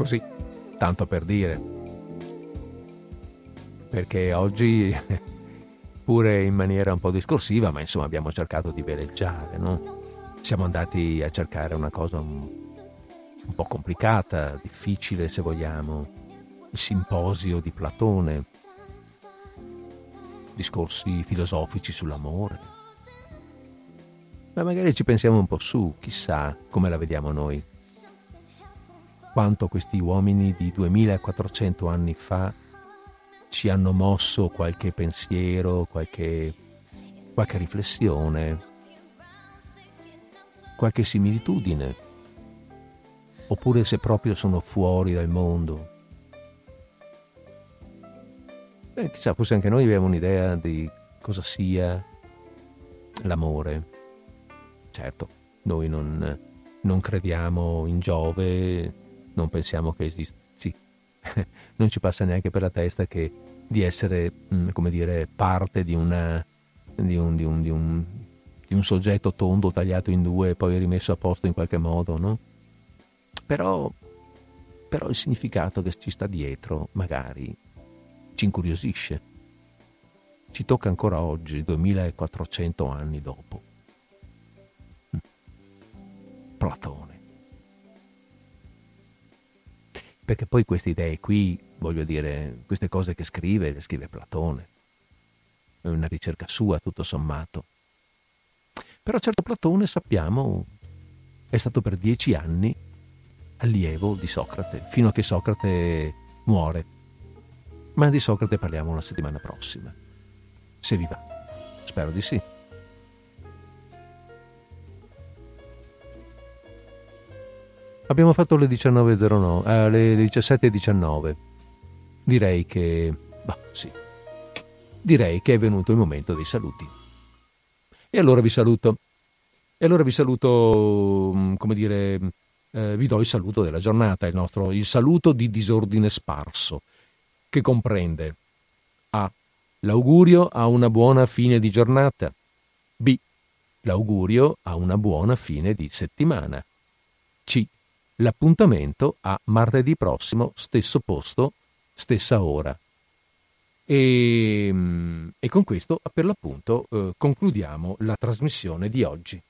Così, tanto per dire, perché oggi pure in maniera un po' discorsiva, ma insomma abbiamo cercato di veleggiare, no? Siamo andati a cercare una cosa un, un po' complicata, difficile se vogliamo, il Simposio di Platone, discorsi filosofici sull'amore, ma magari ci pensiamo un po' su, chissà come la vediamo noi. Quanto questi uomini di duemilaquattrocento anni fa ci hanno mosso qualche pensiero, qualche, qualche riflessione, qualche similitudine, oppure se proprio sono fuori dal mondo. Beh, chissà, forse anche noi abbiamo un'idea di cosa sia l'amore. Certo, noi non, non crediamo in Giove, non pensiamo che esista, sì. Non ci passa neanche per la testa che di essere, come dire, parte di una di un, di un, di un, di un soggetto tondo tagliato in due e poi rimesso a posto in qualche modo, no? Però, però il significato che ci sta dietro magari ci incuriosisce, ci tocca ancora oggi, duemilaquattrocento anni dopo. Platone. Perché poi queste idee qui, voglio dire, queste cose che scrive, le scrive Platone. È una ricerca sua, tutto sommato. Però certo Platone, sappiamo, è stato per dieci anni allievo di Socrate, fino a che Socrate muore. Ma di Socrate parliamo la settimana prossima. Se vi va. Spero di sì. Abbiamo fatto le diciannove e zero nove, eh, le diciassette e diciannove. Direi che, bah, sì. Direi che è venuto il momento dei saluti. E allora vi saluto. E allora vi saluto, come dire, eh, vi do il saluto della giornata, il nostro il saluto di disordine sparso, che comprende A. L'augurio a una buona fine di giornata. B. L'augurio a una buona fine di settimana. C. L'appuntamento a martedì prossimo, stesso posto, stessa ora. E, e con questo, per l'appunto, eh, concludiamo la trasmissione di oggi.